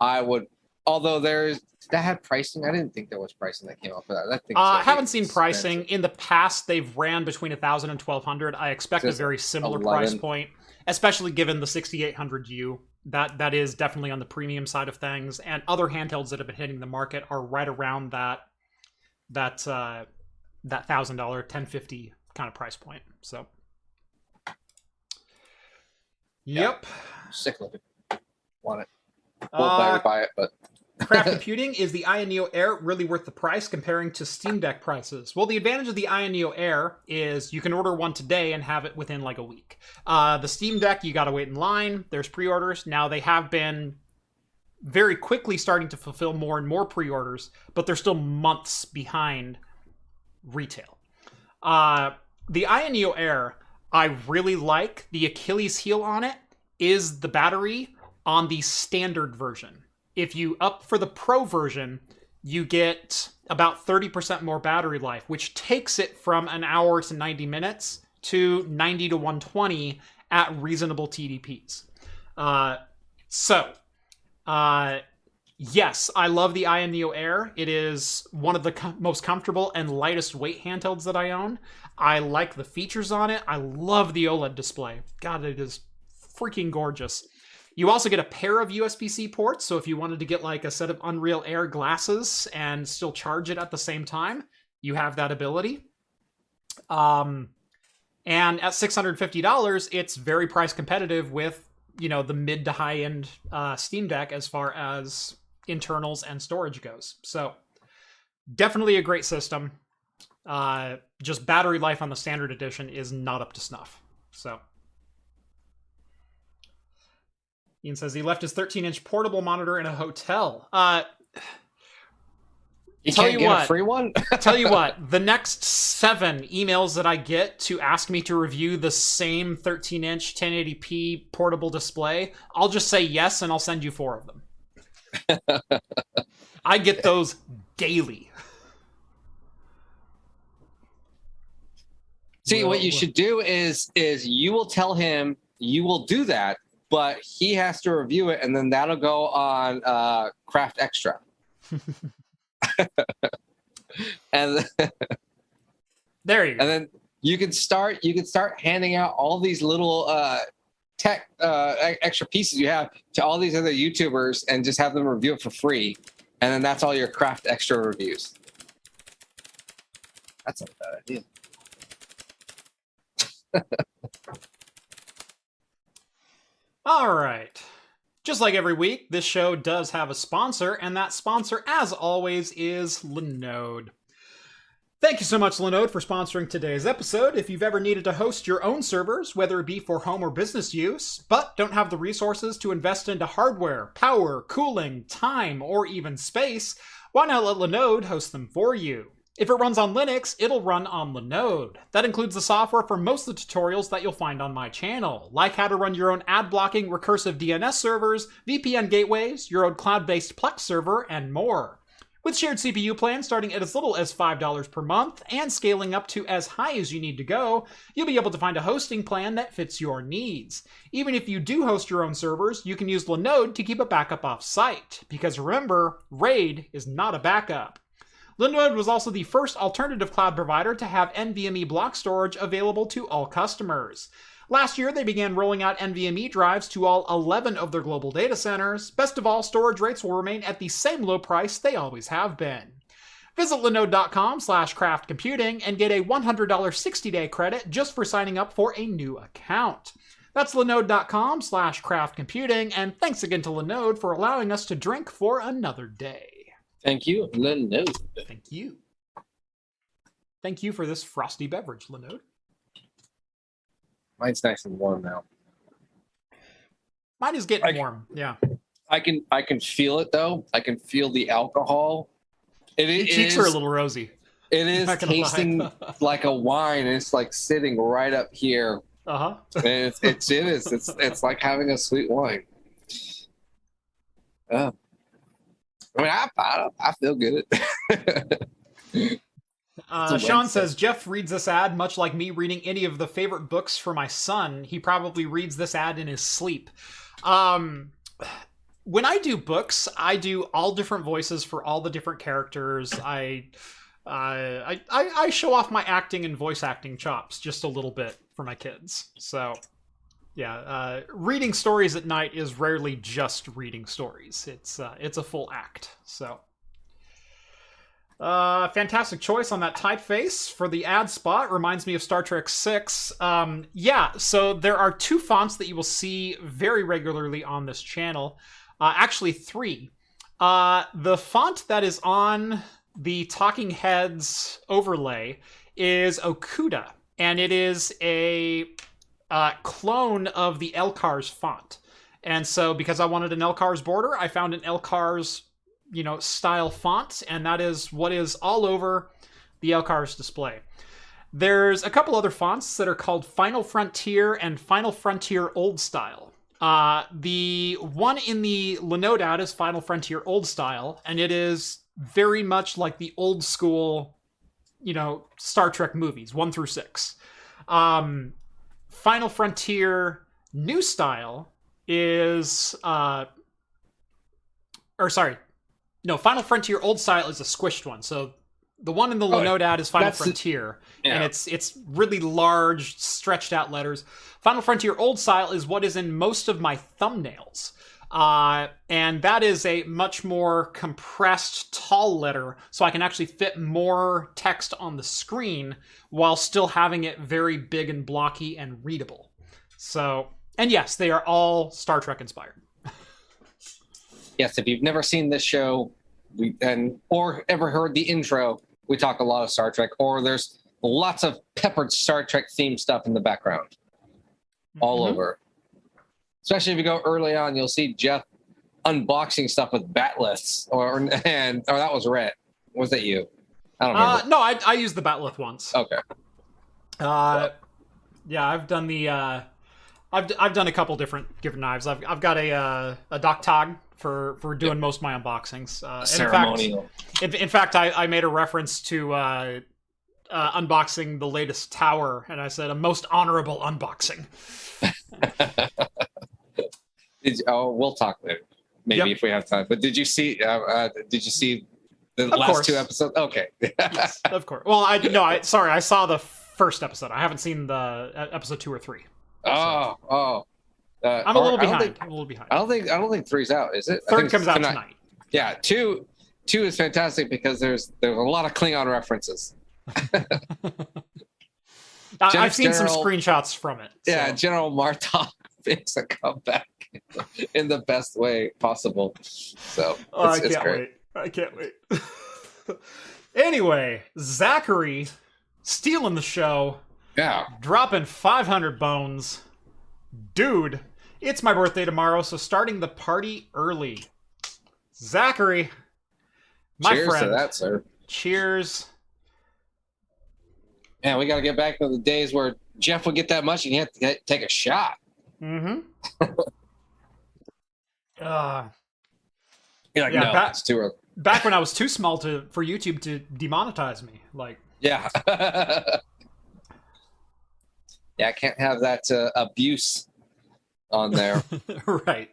I would, although there's that had pricing. I didn't think there was pricing that came out for that. I think uh, so. haven't it's seen expensive. pricing. In the past, they've ran between a thousand and twelve hundred. I expect Just a very similar eleven. Price point, especially given the sixty-eight hundred U. That that is definitely on the premium side of things, and other handhelds that have been hitting the market are right around that that uh that thousand dollar ten fifty kind of price point. So yep, yeah. Sick looking. Want it. Won't uh, buy it, but Craft Computing, is the Aya Neo Air really worth the price comparing to Steam Deck prices? Well, the advantage of the Aya Neo Air is you can order one today and have it within like a week. Uh, the Steam Deck, you got to wait in line. There's pre-orders. Now, they have been very quickly starting to fulfill more and more pre-orders, but they're still months behind retail. Uh, the Aya Neo Air, I really like. The Achilles heel on it is the battery on the standard version. If you up for the Pro version, you get about thirty percent more battery life, which takes it from an hour to ninety minutes to ninety to one twenty at reasonable T D Ps. Uh, so, uh, yes, I love the Aya Neo Air. It is one of the com- most comfortable and lightest weight handhelds that I own. I like the features on it. I love the OLED display. God, it is freaking gorgeous. You also get a pair of U S B C ports, so if you wanted to get like a set of Unreal Air glasses and still charge it at the same time, you have that ability. Um, and at six hundred fifty dollars, it's very price competitive with, you know, the mid to high end uh, Steam Deck as far as internals and storage goes. So definitely a great system. Uh, just battery life on the standard edition is not up to snuff. So. Ian says he left his thirteen inch portable monitor in a hotel. Uh, you tell can't you get what, a free one? Tell you what, the next seven emails that I get to ask me to review the same thirteen inch ten eighty p portable display, I'll just say yes, and I'll send you four of them. I get those daily. See, well, what you well. should do is is you will tell him you will do that, but he has to review it, and then that'll go on uh, Craft Extra. And then, there you go. And then you can start. You can start handing out all these little uh, tech uh, extra pieces you have to all these other YouTubers, and just have them review it for free. And then that's all your Craft Extra reviews. That's not a bad idea. All right. Just like every week, this show does have a sponsor, and that sponsor, as always, is Linode. Thank you so much, Linode, for sponsoring today's episode. If you've ever needed to host your own servers, whether it be for home or business use, but don't have the resources to invest into hardware, power, cooling, time, or even space, why not let Linode host them for you? If it runs on Linux, it'll run on Linode. That includes the software for most of the tutorials that you'll find on my channel, like how to run your own ad-blocking recursive D N S servers, V P N gateways, your own cloud-based Plex server, and more. with shared C P U plans starting at as little as five dollars per month and scaling up to as high as you need to go, you'll be able to find a hosting plan that fits your needs. Even if you do host your own servers, you can use Linode to keep a backup off-site, because remember, RAID is not a backup. Linode was also the first alternative cloud provider to have NVMe block storage available to all customers. Last year, they began rolling out NVMe drives to all eleven of their global data centers. Best of all, storage rates will remain at the same low price they always have been. Visit linode.com slash craftcomputing and get a one hundred dollars sixty day credit just for signing up for a new account. That's linode.com slash craftcomputing, and thanks again to Linode for allowing us to drink for another day. Thank you, Linode. Thank you. Thank you for this frosty beverage, Linode. Mine's nice and warm now. Mine is getting I, warm, yeah. I can I can feel it, though. I can feel the alcohol. It, Your it cheeks is, are a little rosy. It is tasting like a wine, and it's like sitting right up here. Uh-huh. And it's, it's, it is. It's, it's like having a sweet wine. Yeah. Uh. I mean, I, I, I feel good. uh, Sean says, Jeff reads this ad much like me reading any of the favorite books for my son. He probably reads this ad in his sleep. Um, when I do books, I do all different voices for all the different characters. I, uh, I, I, I show off my acting and voice acting chops just a little bit for my kids. So, yeah, uh, reading stories at night is rarely just reading stories. It's uh, it's a full act. So, uh, fantastic choice on that typeface for the ad spot. Reminds me of Star Trek six. Um, yeah, so there are two fonts that you will see very regularly on this channel. Uh, actually, three. Uh, the font that is on the Talking Heads overlay is Okuda, and it is a... Uh, clone of the Elcars font. And so because I wanted an Elcars border, I found an Elcars, you know, style font, and that is what is all over the Elcars display. There's a couple other fonts that are called Final Frontier and Final Frontier Old Style. Uh, the one in the Linode ad is Final Frontier Old Style, and it is very much like the old school, you know, Star Trek movies, one through six. Um... Final Frontier New Style is, uh, or sorry, no, Final Frontier Old Style is a squished one. So the one in the oh, Linode ad is Final Frontier, it. Yeah. And it's it's really large, stretched out letters. Final Frontier Old Style is what is in most of my thumbnails. Uh, and that is a much more compressed, tall letter, so I can actually fit more text on the screen while still having it very big and blocky and readable. So, and yes, they are all Star Trek inspired. Yes, if you've never seen this show we, and or ever heard the intro, we talk a lot of Star Trek, or there's lots of peppered Star Trek themed stuff in the background, all mm-hmm. over. Especially if you go early on, you'll see Jeff unboxing stuff with bat lists, or and or that was Rhett. Was that you? I don't remember. Uh, no, I I used the bat lith once. Okay. Uh, so. yeah, I've done the uh, I've I've done a couple different different knives. I've I've got a uh, a Doktag for for doing yep. most of my unboxings. Uh, Ceremonial. In fact, in, in fact, I I made a reference to uh, uh, unboxing the latest tower, and I said a most honorable unboxing. Did you, oh, we'll talk later, maybe yep. if we have time. But did you see? Uh, uh, did you see the of last course. two episodes? Okay, yes, of course. Well, I no, I sorry, I saw the first episode. I haven't seen the episode two or three. Oh, so. oh, uh, I'm a little behind. Think, I'm a little behind. I don't think I don't think three's out. Is it? Third comes out tonight. tonight. Yeah, two, two is fantastic because there's there's a lot of Klingon references. General, I've seen some screenshots from it. So. Yeah, General Martov makes a comeback in the best way possible. So oh, it's, I it's can't great. wait. I can't wait. Anyway, Zachary stealing the show. Yeah. Dropping five hundred bones. Dude, it's my birthday tomorrow, so starting the party early. Zachary, my cheers friend. Cheers to that, sir. Cheers. Man, we got to get back to the days where Jeff would get that much and he had to get, take a shot. Mm-hmm. uh, You're like, yeah, no, back, it's too early. back when I was too small to for YouTube to demonetize me. Like, yeah. Yeah, I can't have that uh, abuse on there. Right.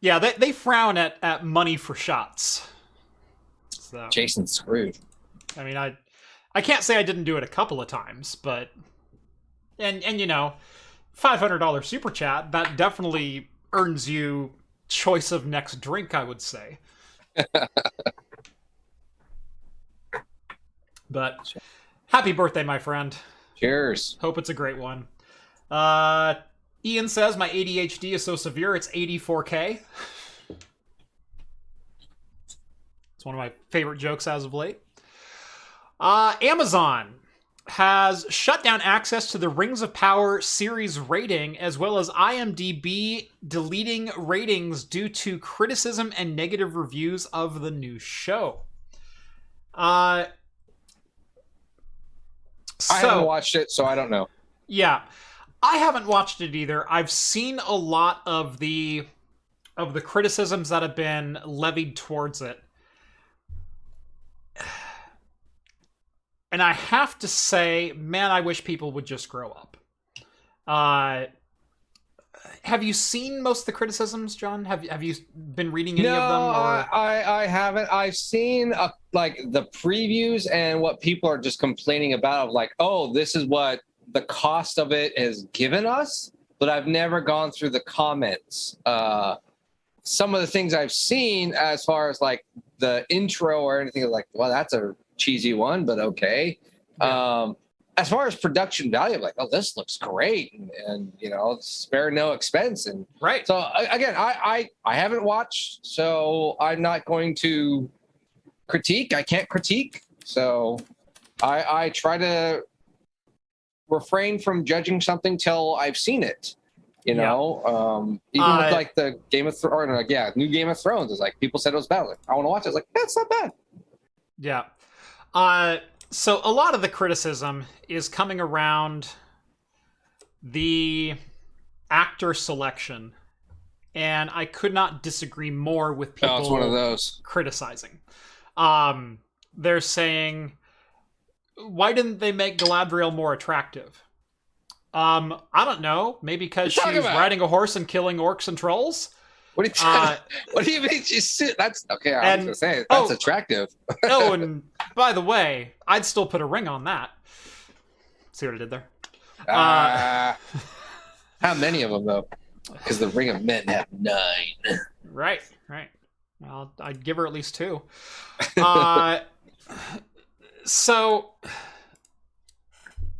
Yeah, they, they frown at, at money for shots. So, Jason's screwed. I mean, I I can't say I didn't do it a couple of times, but... And, and you know, five hundred dollar Super Chat, that definitely earns you choice of next drink, I would say. But happy birthday, my friend. Cheers. Hope it's a great one. Uh, Ian says, my A D H D is so severe, it's eighty-four K. It's one of my favorite jokes as of late. Uh, Amazon has shut down access to the Rings of Power series rating, as well as IMDb deleting ratings due to criticism and negative reviews of the new show. Uh... So, I haven't watched it, so I don't know. Yeah, I haven't watched it either. I've seen a lot of the of the criticisms that have been levied towards it. And I have to say, man, I wish people would just grow up. Uh, have you seen most of the criticisms, John? Have, have you been reading any no, of them? No, I, I, I haven't. I've seen a, like the previews and what people are just complaining about. Of like, oh, this is what the cost of it has given us. But I've never gone through the comments. Uh, some of the things I've seen as far as like the intro or anything, like, well, that's a cheesy one, but okay. Yeah. Um, as far as production value, like, oh, this looks great, and, and you know, spare no expense, and right. So again, I, I I haven't watched, so I'm not going to critique. I can't critique, so I I try to refrain from judging something till I've seen it. You know, yeah. um, even uh, with like the Game of Thrones, or like, yeah, new Game of Thrones is like people said it was bad. Like, I want to watch it. It's like that's not bad. Yeah. Uh. So a lot of the criticism is coming around the actor selection, and I could not disagree more with people oh, it's one of those. criticizing. Um, they're saying, why didn't they make Galadriel more attractive? Um, I don't know. Maybe because she's about? riding a horse and killing orcs and trolls? What do you, uh, what do you mean? That's okay. I and, was gonna say that's oh, attractive. Oh, and by the way, I'd still put a ring on that. See what I did there? Uh, uh, how many of them though? Because the Ring of Men have nine. Right, right. Well, I'd give her at least two. Uh, so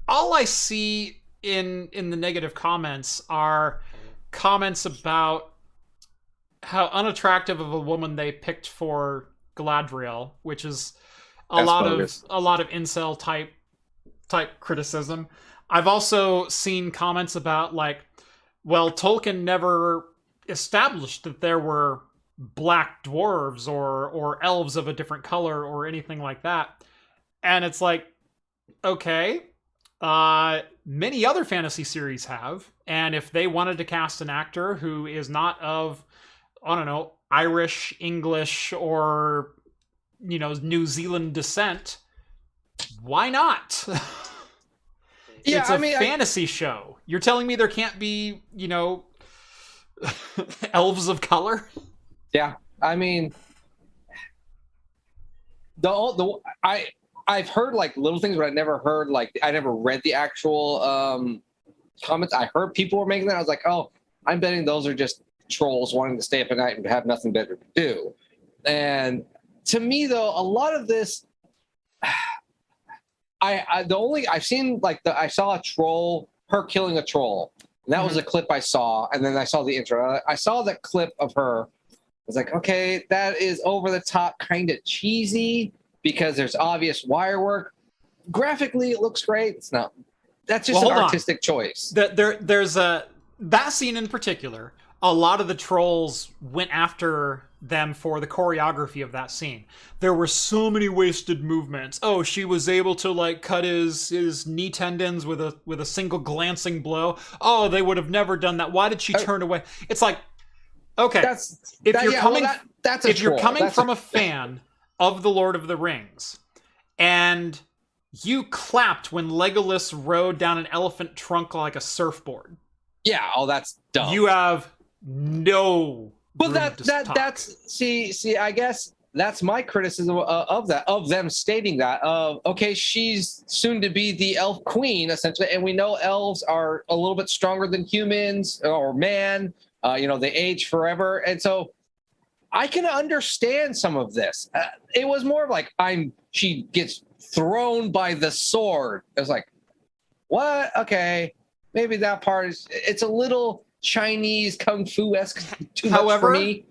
all I see in in the negative comments are comments about how unattractive of a woman they picked for Galadriel, which is a That's lot bogus. of a lot of incel type type criticism. I've also seen comments about like, well, Tolkien never established that there were black dwarves or or elves of a different color or anything like that. And it's like, okay, uh, many other fantasy series have, and if they wanted to cast an actor who is not of I don't know, Irish, English, or, you know, New Zealand descent. Why not? yeah, it's a I mean, fantasy I... show. You're telling me there can't be, you know, elves of color? Yeah, I mean, the the I I've heard like little things, but I never heard like I never read the actual um, comments. I heard people were making that. I was like, oh, I'm betting those are just trolls wanting to stay up at night and have nothing better to do. And to me though, a lot of this I, I the only I've seen like the I saw a troll her killing a troll, and that mm-hmm. was a clip I saw, and then I saw the intro. I, I saw that clip of her. I was like, okay, that is over the top, kind of cheesy because there's obvious wire work. Graphically it looks great. It's not that's just well, an artistic on. choice. The, there there's a that scene in particular. A lot of the trolls went after them for the choreography of that scene. There were so many wasted movements. Oh, she was able to like cut his his knee tendons with a with a single glancing blow. Oh, they would have never done that. Why did she turn away? It's like, Okay. That's, if that, you're yeah, coming, well, that, that's a if troll. you're coming that's from a... a fan of The Lord of the Rings, and you clapped when Legolas rode down an elephant trunk like a surfboard. Yeah. Oh, that's dumb. You have no. Well, that that talk. that's see see. I guess that's my criticism of, of that of them stating that of okay, she's soon to be the elf queen essentially, and we know elves are a little bit stronger than humans or man. Uh, you know, they age forever, and so I can understand some of this. Uh, it was more of like I'm. She gets thrown by the sword. It was like, what? Okay, maybe that part is. It's a little Chinese kung fu-esque too much for me.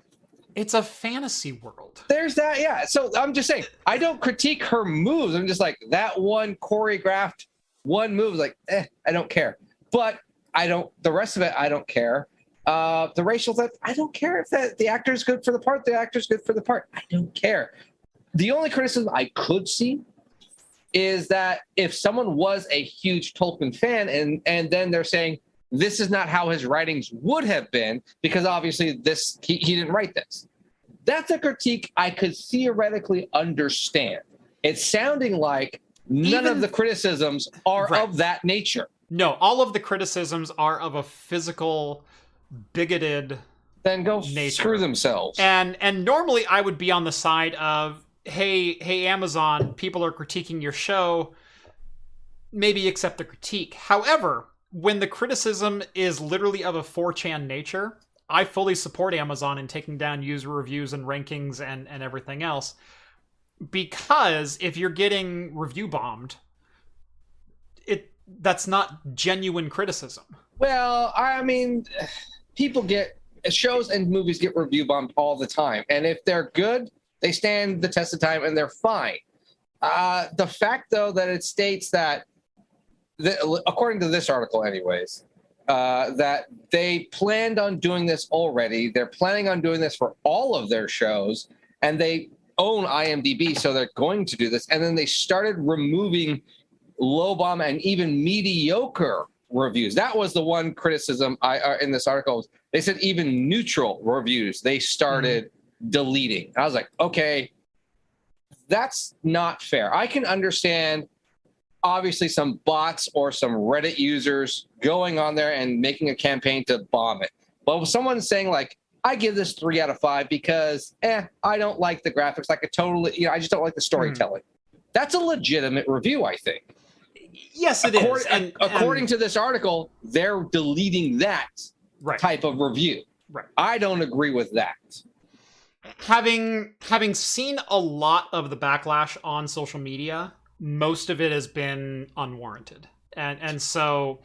It's a fantasy world. There's that, yeah. So I'm just saying, I don't critique her moves. I'm just like, that one choreographed one move, like, eh, I don't care. But I don't, the rest of it, I don't care. Uh, the racial stuff, I don't care if that the actor's good for the part, the actor's good for the part. I don't care. The only criticism I could see is that if someone was a huge Tolkien fan and and then they're saying, this is not how his writings would have been, because obviously this he, he didn't write this. That's a critique I could theoretically understand. It's sounding like none Even, of the criticisms are right. of that nature. No, all of the criticisms are of a physical, bigoted Then go nature. Screw themselves. And and normally I would be on the side of, hey, hey, Amazon, people are critiquing your show. Maybe accept the critique. However, when the criticism is literally of a four chan nature, I fully support Amazon in taking down user reviews and rankings and, and everything else. Because if you're getting review bombed, it that's not genuine criticism. Well, I mean, people get... Shows and movies get review bombed all the time. And if they're good, they stand the test of time and they're fine. Uh, the fact, though, that it states that The, according to this article anyways, uh, that they planned on doing this already. They're planning on doing this for all of their shows, and they own I M D B, so they're going to do this. And then they started removing low bomb and even mediocre reviews. That was the one criticism I uh, in this article. They said even neutral reviews, they started mm-hmm. deleting. I was like, okay, that's not fair. I can understand... Obviously, some bots or some Reddit users going on there and making a campaign to bomb it. But with someone saying, like, I give this three out of five because, eh, I don't like the graphics. Like, I totally, you know, I just don't like the storytelling. Hmm. That's a legitimate review, I think. Yes, it according, is. And, according and, to this article, they're deleting that right. type of review. Right. I don't agree with that. Having having seen a lot of the backlash on social media, most of it has been unwarranted. And and so...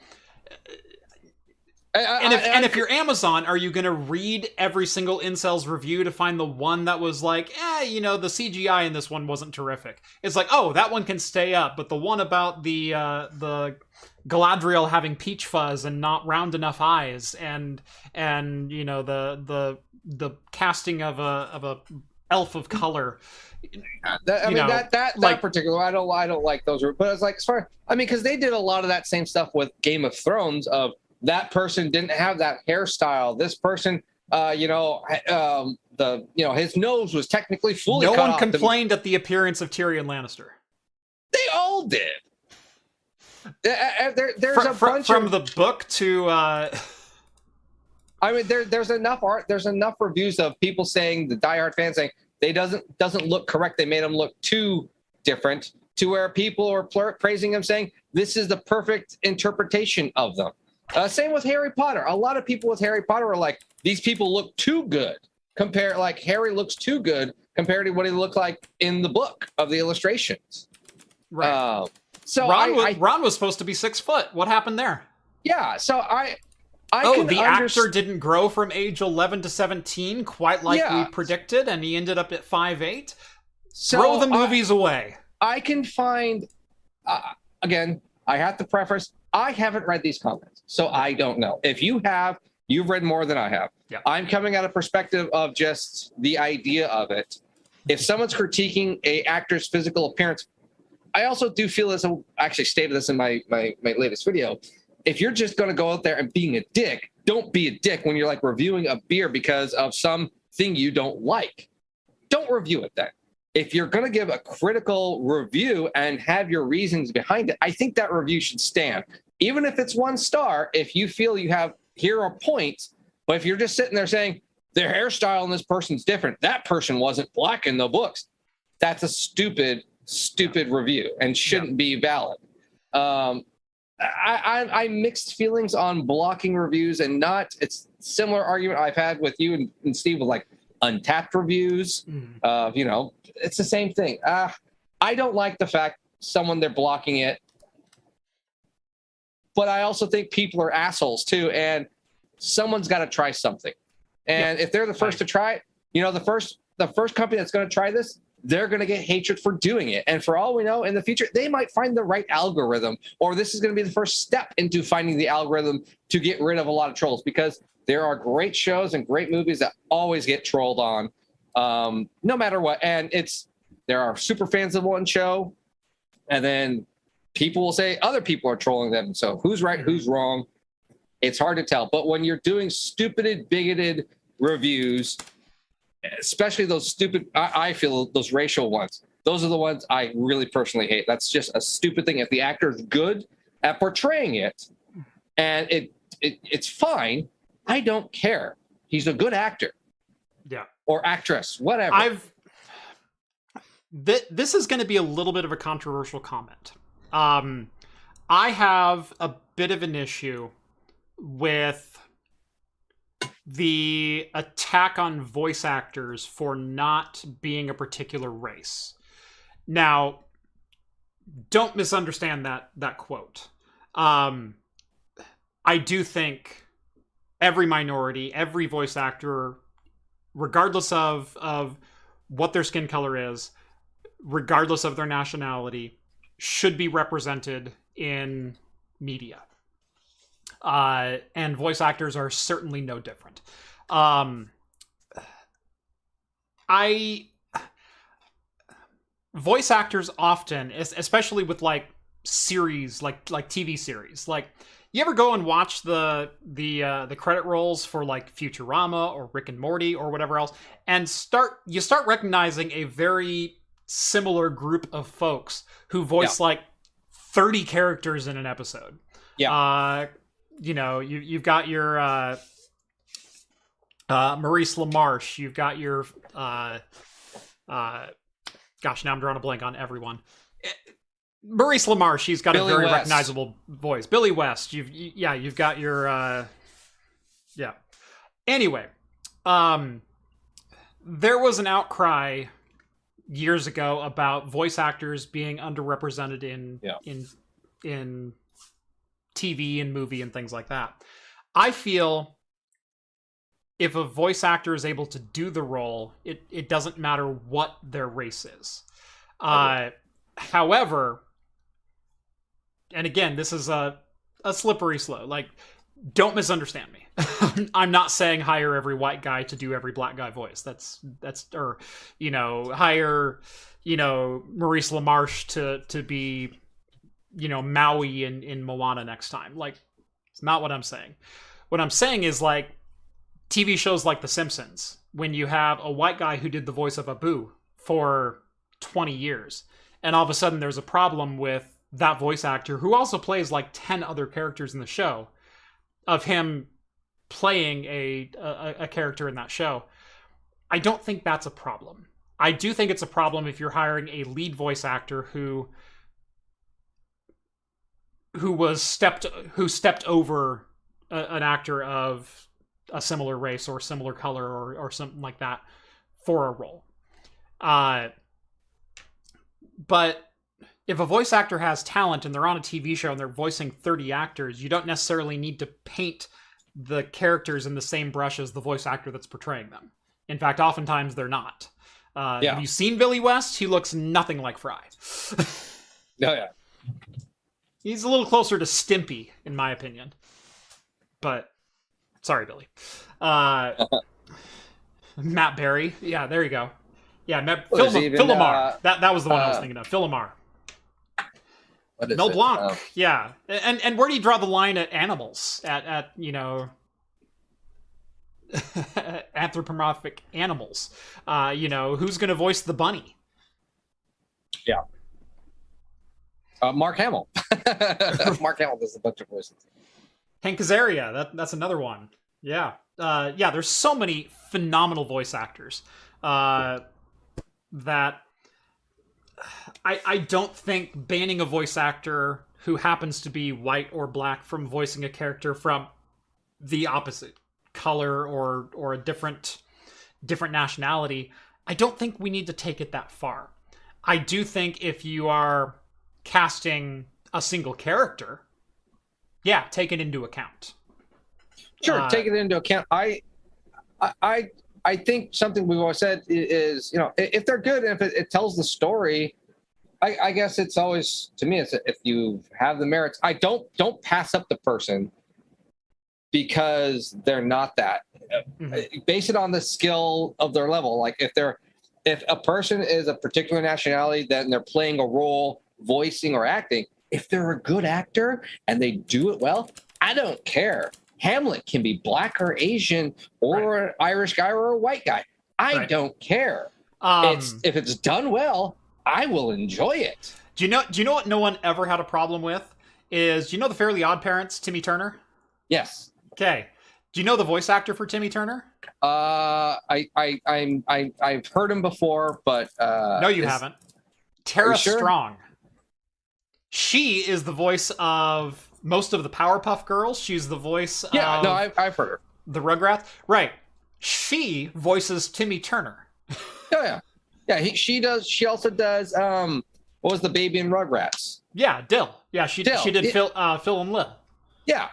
And if, and if you're Amazon, are you going to read every single incel's review to find the one that was like, eh, you know, the C G I in this one wasn't terrific? It's like, oh, that one can stay up, but the one about the uh, the Galadriel having peach fuzz and not round enough eyes and, and you know, the the the casting of a of a elf of color... That, I mean know, that that, that like, particular I don't I don't like those, but it's like as far I mean because they did a lot of that same stuff with Game of Thrones of that person didn't have that hairstyle, this person uh, you know um, the you know his nose was technically fully cut off. No one complained at the appearance of Tyrion Lannister. They all did. There, there's from, a bunch from, of, from the book to. Uh... I mean there there's enough art there's enough reviews of people saying the diehard fans saying. They doesn't doesn't look correct. They made them look too different to where people are praising them, saying this is the perfect interpretation of them. Uh, same with Harry Potter. A lot of people with Harry Potter are like, these people look too good compared. Like Harry looks too good compared to what he looked like in the book of the illustrations. Right. Uh, so Ron, I, was, I, Ron was supposed to be six foot. What happened there? Yeah. So I. I oh, the under- actor didn't grow from age eleven to seventeen, quite like yeah. we predicted, and he ended up at five eight. So Throw the movies I, away. I can find, uh, again, I have to preface, I haven't read these comments, so I don't know. If you have, you've read more than I have. Yeah. I'm coming out of perspective of just the idea of it. If someone's critiquing an actor's physical appearance, I also do feel as I actually stated this in my, my, my latest video, if you're just going to go out there and being a dick, Don't be a dick when you're like reviewing a beer because of something you don't like. Don't review it then. If you're going to give a critical review and have your reasons behind it, I think that review should stand. Even if it's one star, if you feel you have, here are points, but if you're just sitting there saying, their hairstyle and this person's different, that person wasn't black in the books, that's a stupid, stupid review and shouldn't yeah. be valid. Um, I, I, I mixed feelings on blocking reviews and not, it's similar argument I've had with you and, and Steve with like, Untapped reviews, uh, you know, it's the same thing. Uh, I don't like the fact someone they're blocking it, but I also think people are assholes too, and someone's got to try something. And yeah. if they're the first to try it, you know, the first the first company that's going to try this, they're going to get hatred for doing it. And for all we know, in the future, they might find the right algorithm, or this is going to be the first step into finding the algorithm to get rid of a lot of trolls, because there are great shows and great movies that always get trolled on, um, no matter what. And it's there are super fans of one show, and then people will say other people are trolling them. So who's right, who's wrong? It's hard to tell. But when you're doing stupid, bigoted reviews, especially those stupid, I, I feel those racial ones, those are the ones I really personally hate. That's just a stupid thing. If the actor is good at portraying it, and it, it it's fine. I don't care. He's a good actor. Yeah. Or actress, whatever. I've th- this is going to be a little bit of a controversial comment. Um, I have a bit of an issue with the attack on voice actors for not being a particular race. Now, don't misunderstand that that quote. Um, I do think every minority, every voice actor, regardless of of what their skin color is, regardless of their nationality, should be represented in media. Uh, and voice actors are certainly no different. Um, I... Voice actors often, especially with like series, like like T V series, like... You ever go and watch the the uh, the credit rolls for like Futurama or Rick and Morty or whatever else, and start you start recognizing a very similar group of folks who voice yeah. like thirty characters in an episode. Yeah, uh, you know you you've got your uh, uh, Maurice LaMarche, you've got your uh, uh, gosh, now I'm drawing a blank on everyone. It, Maurice LaMarche, she's got Billy a very West. recognizable voice. Billy West, you've you, yeah, you've got your uh, yeah. Anyway, um, there was an outcry years ago about voice actors being underrepresented in yeah. in in T V and movie and things like that. I feel if a voice actor is able to do the role, it it doesn't matter what their race is. Uh, however. And again, this is a, a slippery slope. Like, don't misunderstand me. I'm not saying hire every white guy to do every black guy voice. That's, that's, or, you know, hire, you know, Maurice LaMarche to, to be, you know, Maui in, in Moana next time. Like, it's not what I'm saying. What I'm saying is, like, T V shows like The Simpsons, when you have a white guy who did the voice of Abu for twenty years, and all of a sudden there's a problem with that voice actor, who also plays like ten other characters in the show, of him playing a, a a character in that show. I don't think that's a problem. I do think it's a problem if you're hiring a lead voice actor who who was stepped who stepped over a, an actor of a similar race or similar color or or something like that for a role. Uh, but if a voice actor has talent and they're on a T V show and they're voicing thirty actors, you don't necessarily need to paint the characters in the same brush as the voice actor that's portraying them. In fact, oftentimes they're not. Uh, yeah. Have you seen Billy West? He looks nothing like Fry. Oh, yeah. He's a little closer to Stimpy, in my opinion. But, sorry, Billy. Uh, Matt Berry. Yeah, there you go. Yeah, Matt, Phil, even, Phil Lamar. Uh, that, that was the one uh, I was thinking of. Phil Lamar. Mel Blanc, oh. yeah, and and where do you draw the line at animals? At at you know, anthropomorphic animals. Uh, you know, who's going to voice the bunny? Yeah. Uh, Mark Hamill. Mark Hamill does a bunch of voices. Hank Azaria. That, that's another one. Yeah. Uh, yeah, there's so many phenomenal voice actors uh, that I, I don't think banning a voice actor who happens to be white or black from voicing a character from the opposite color or or a different different nationality, I don't think we need to take it that far. I do think if you are casting a single character, yeah, take it into account. Sure, uh, take it into account. I, I, I think something we've always said is, you know, if they're good and if it, it tells the story, I, I guess it's always, to me, it's if you have the merits. I don't don't pass up the person because they're not that. Mm-hmm. Base it on the skill of their level. Like if they're, if a person is a particular nationality, then they're playing a role, voicing or acting. If they're a good actor and they do it well, I don't care. Hamlet can be black or Asian or right. an Irish guy or a white guy. I right. don't care. Um, it's, if it's done well, I will enjoy it. Do you know? Do you know what no one ever had a problem with? Is, you know, the Fairly Odd Parents, Timmy Turner? Yes. Okay. Do you know the voice actor for Timmy Turner? Uh, I I I'm I I've heard him before, but uh, no, you haven't. Tara sure? Strong. She is the voice of most of the Powerpuff Girls. She's the voice yeah, of... Yeah, no, I've, I've heard her. The Rugrats. Right. She voices Timmy Turner. Oh, yeah. Yeah, he, she does... She also does... Um, what was the baby in Rugrats? Yeah, Dill. Yeah, she, Dill. she did it, Phil, uh, Phil and Lil. Yeah.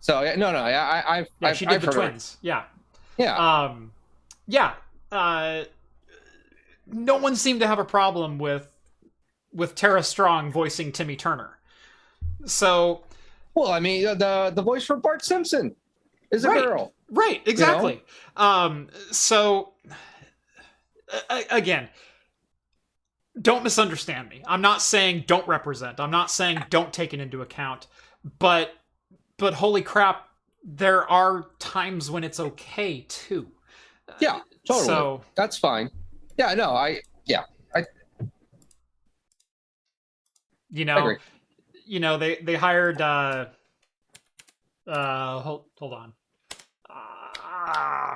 So, no, no, I, I, I've, yeah, I've, she did I've the heard twins. Her. Yeah. Yeah. Um, yeah. Uh, no one seemed to have a problem with with Tara Strong voicing Timmy Turner. So, well, I mean, the the voice for Bart Simpson is a right, girl, right? Exactly. You know? Um, so a- again, don't misunderstand me. I'm not saying don't represent. I'm not saying don't take it into account. But but holy crap, there are times when it's okay too. Yeah, totally. So that's fine. Yeah, no, I yeah, I. You know. I agree. You know, they, they hired, uh, uh, hold, hold on. Uh,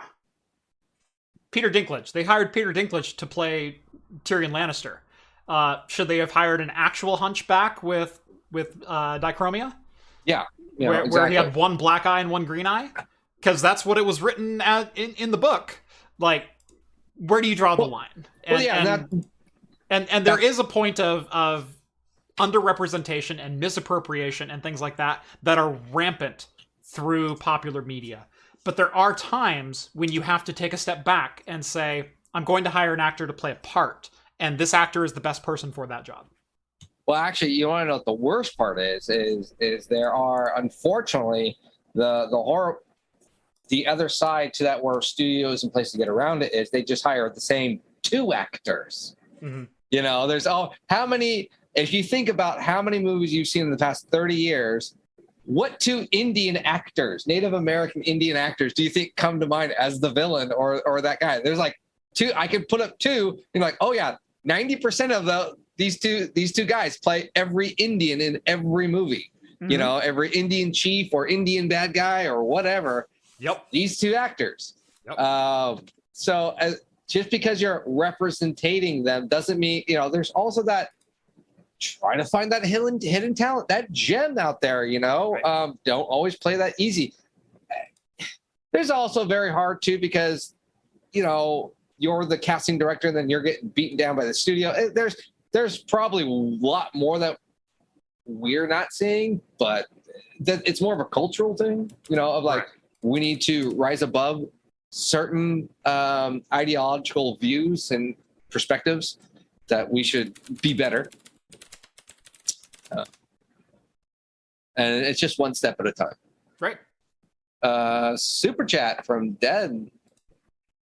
Peter Dinklage. They hired Peter Dinklage to play Tyrion Lannister. Uh, should they have hired an actual hunchback with, with, uh, dichromia? Yeah. yeah where, exactly. where he had one black eye and one green eye? Because that's what it was written at, in, in the book. Like, where do you draw well, the line? And, well, yeah. And, that, and, and there is a point of, of, underrepresentation and misappropriation and things like that that are rampant through popular media. But there are times when you have to take a step back and say, I'm going to hire an actor to play a part, and this actor is the best person for that job. Well, actually, you want to know what the worst part is, is, is there are, unfortunately, the, the horror, the other side to that where studios and places to get around it is they just hire the same two actors. Mm-hmm. You know, there's, oh, how many... If you think about how many movies you've seen in the past thirty years, what two Indian actors, Native American Indian actors, do you think come to mind as the villain or or that guy? There's like two. I could put up two. You're like, oh yeah, ninety percent of the these two these two guys play every Indian in every movie. Mm-hmm. You know, every Indian chief or Indian bad guy or whatever. Yep. These two actors. Yep. Uh, so as, just because you're representing them doesn't mean, you know. There's also that. Try to find that hidden hidden talent, that gem out there, you know. Right. Um, don't always play that easy. There's also very hard, too, because, you know, you're the casting director and then you're getting beaten down by the studio. There's there's probably a lot more that we're not seeing, but that it's more of a cultural thing, you know, of like, right. we need to rise above certain um, ideological views and perspectives that we should be better. Uh, and it's just one step at a time. Right. Uh, super chat from Den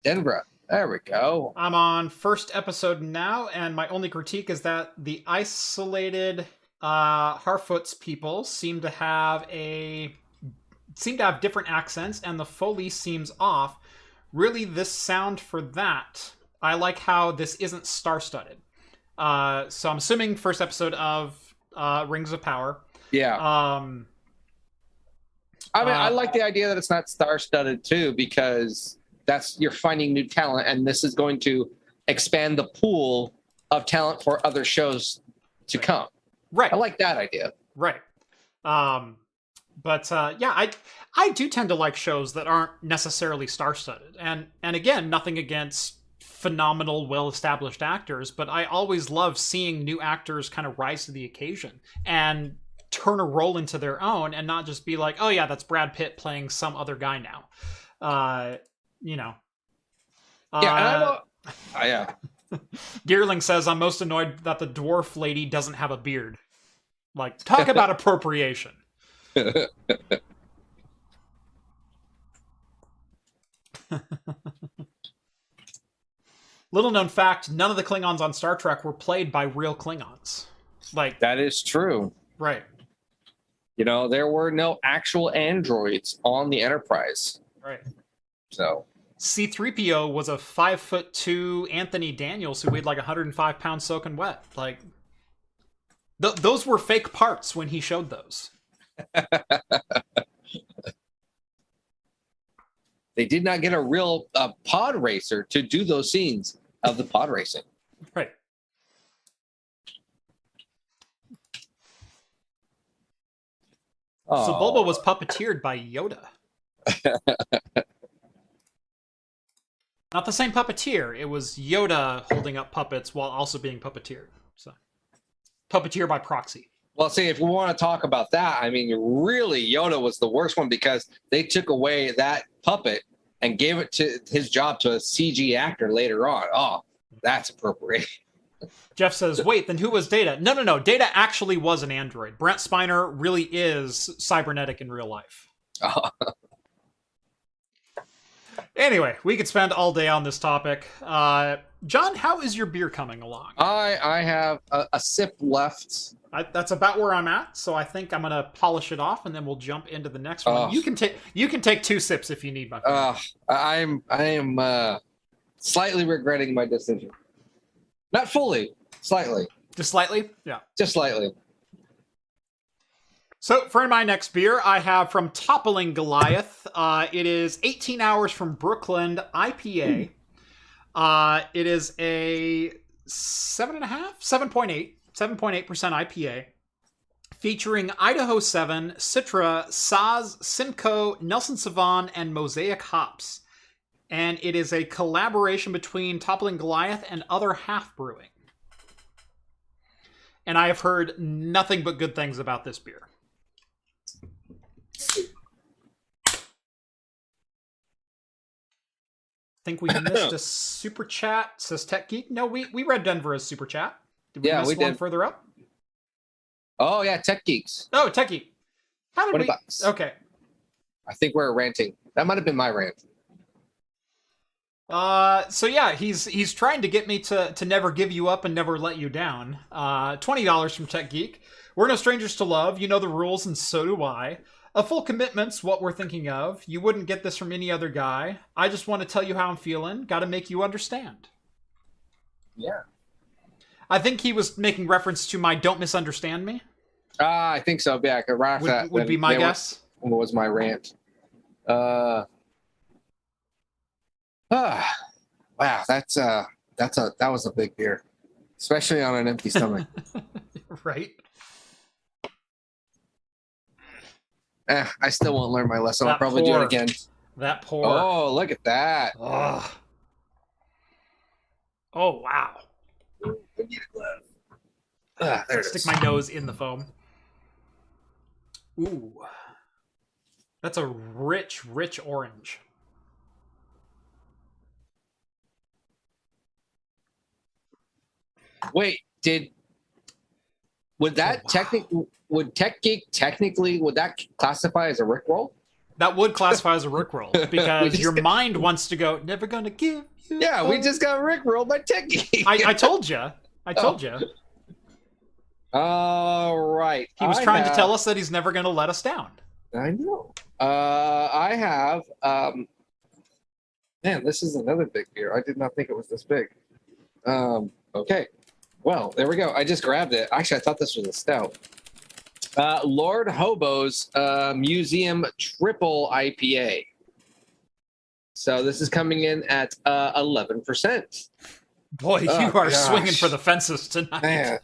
Denver. There we go. I'm on first episode now, and my only critique is that the isolated uh, Harfoots people seem to have a seem to have different accents, and the Foley seems off. Really, this sound for that, I like how this isn't star-studded. Uh, so I'm assuming first episode of uh, Rings of Power. Yeah. Um, I mean, uh, I like the idea that it's not star-studded, too, because that's you're finding new talent, and this is going to expand the pool of talent for other shows to come. Right. I like that idea. Right. Um, but uh, yeah, I I do tend to like shows that aren't necessarily star-studded. And, and again, nothing against phenomenal, well-established actors, but I always love seeing new actors kind of rise to the occasion and turn a role into their own and not just be like, oh yeah, that's Brad Pitt playing some other guy now. Uh, you know. Uh, yeah, and I know. Oh, yeah. Geerling says, I'm most annoyed that the dwarf lady doesn't have a beard. Like, talk about appropriation. Little known fact, none of the Klingons on Star Trek were played by real Klingons. Like, that is true. Right. You know, there were no actual androids on the Enterprise. Right. So C three P O was a five foot two Anthony Daniels who weighed like one hundred five pounds soaking wet. Like, th- those were fake parts when he showed those. They did not get a real uh, pod racer to do those scenes of the pod racing. Right. Oh. So Bulba was puppeteered by Yoda. Not the same puppeteer. It was Yoda holding up puppets while also being puppeteered. So puppeteer by proxy. Well, see, if we want to talk about that, I mean, really, Yoda was the worst one because they took away that puppet and gave it to his job to a C G actor later on. Oh, that's appropriate. Jeff says, wait, then who was Data? No, no, no. Data actually was an android. Brent Spiner really is cybernetic in real life. Oh. Anyway, we could spend all day on this topic. Uh, John, how is your beer coming along? I, I have a, a sip left. I, that's about where I'm at, so I think I'm going to polish it off, and then we'll jump into the next one. Oh. You can take you can take two sips if you need, my friend. Uh, I am I am uh, slightly regretting my decision. Not fully, slightly. Just slightly? Yeah. Just slightly. So for my next beer, I have from Toppling Goliath. Uh, it is eighteen hours from Brooklyn I P A. Uh, it is a seven and a half, seven point eight, seven point eight percent I P A, featuring Idaho seven, Citra, Saz, Simcoe, Nelson Savan, and Mosaic hops. And it is a collaboration between Toppling Goliath and Other Half Brewing. And I have heard nothing but good things about this beer. Think we missed a super chat, says Tech Geek. No, we, we read Denver as super chat. Did we yeah, miss we one did. Further up? Oh yeah, Tech Geeks. Oh, Tech Geek. How did twenty we? Bucks. Okay. I think we're ranting. That might have been my rant. Uh, so yeah, he's he's trying to get me to to never give you up and never let you down. Uh, twenty dollars from Tech Geek. We're no strangers to love. You know the rules, and so do I. A full commitment's what we're thinking of. You wouldn't get this from any other guy. I just want to tell you how I'm feeling. Got to make you understand. Yeah. I think he was making reference to my "Don't Misunderstand Me." Ah, uh, I think so. Yeah, I could rock would, that. Would be my guess. Were, what was my rant? Uh. Ah, wow, that's uh, that's a that was a big beer, especially on an empty stomach. Right. Eh, I still won't learn my lesson. That I'll probably pour. do it again. That pour. Oh, look at that. Ugh. Oh, wow. I need a glove. Ah, there it Stick is. my nose in the foam. Ooh. That's a rich, rich orange. Wait, did... Would that oh, wow. technically... Would Tech Geek technically, would that classify as a Rickroll? That would classify as a Rickroll because your mind wants to go, never going to give you. Yeah, home. We just got Rickrolled by Tech Geek. I, I told you. I told you. Oh. All right. He was I trying have... to tell us that he's never going to let us down. I know. Uh, I have, um, man, this is another big beer. I did not think it was this big. Um, okay. Well, there we go. I just grabbed it. Actually, I thought this was a stout. Uh, Lord Hobo's uh, Museum Triple I P A. So this is coming in at uh, eleven percent. Boy, you oh, are gosh. swinging for the fences tonight. Man.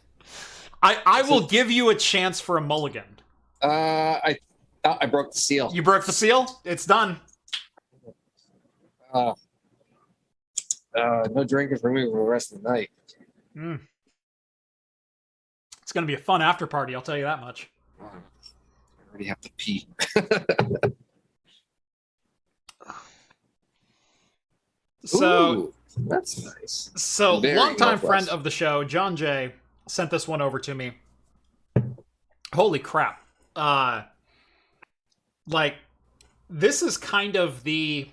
I, I will give you a chance for a mulligan. Uh, I uh, I broke the seal. You broke the seal? It's done. Uh, uh, no drinking for me for the rest of the night. Mm. It's going to be a fun after party, I'll tell you that much. I already have to pee. So, ooh, that's nice. So, Very longtime northwest. friend of the show, John Jay, sent this one over to me. Holy crap. Uh, like, this is kind of the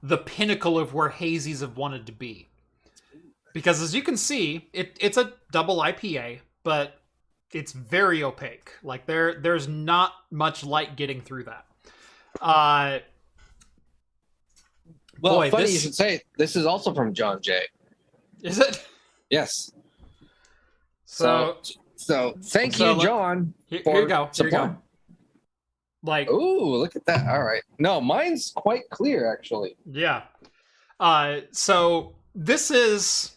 the pinnacle of where hazies have wanted to be. Because as you can see, it, it's a double I P A, but it's very opaque. Like, there there's not much light getting through that. Uh, well, boy, funny this... you should say, this is also from John Jay. Is it? Yes. So... so... So thank so, you, look, John. Here, for here you go. Here you go. Like, ooh, look at that. All right. No, mine's quite clear, actually. Yeah. Uh, so this is,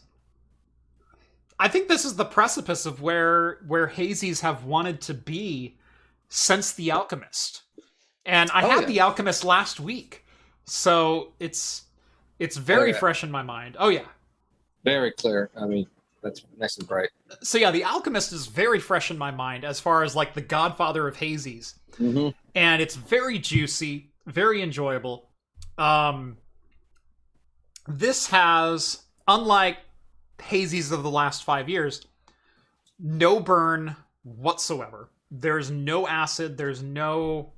I think this is the precipice of where where hazies have wanted to be since The Alchemist. And I oh, had yeah. The Alchemist last week, so it's it's very oh, yeah. fresh in my mind. Oh yeah. Very clear. I mean. That's nice and bright. So yeah, The Alchemist is very fresh in my mind as far as like the godfather of hazies. Mm-hmm. And it's very juicy, very enjoyable. Um, this has, unlike hazies of the last five years, no burn whatsoever. There's no acid. There's no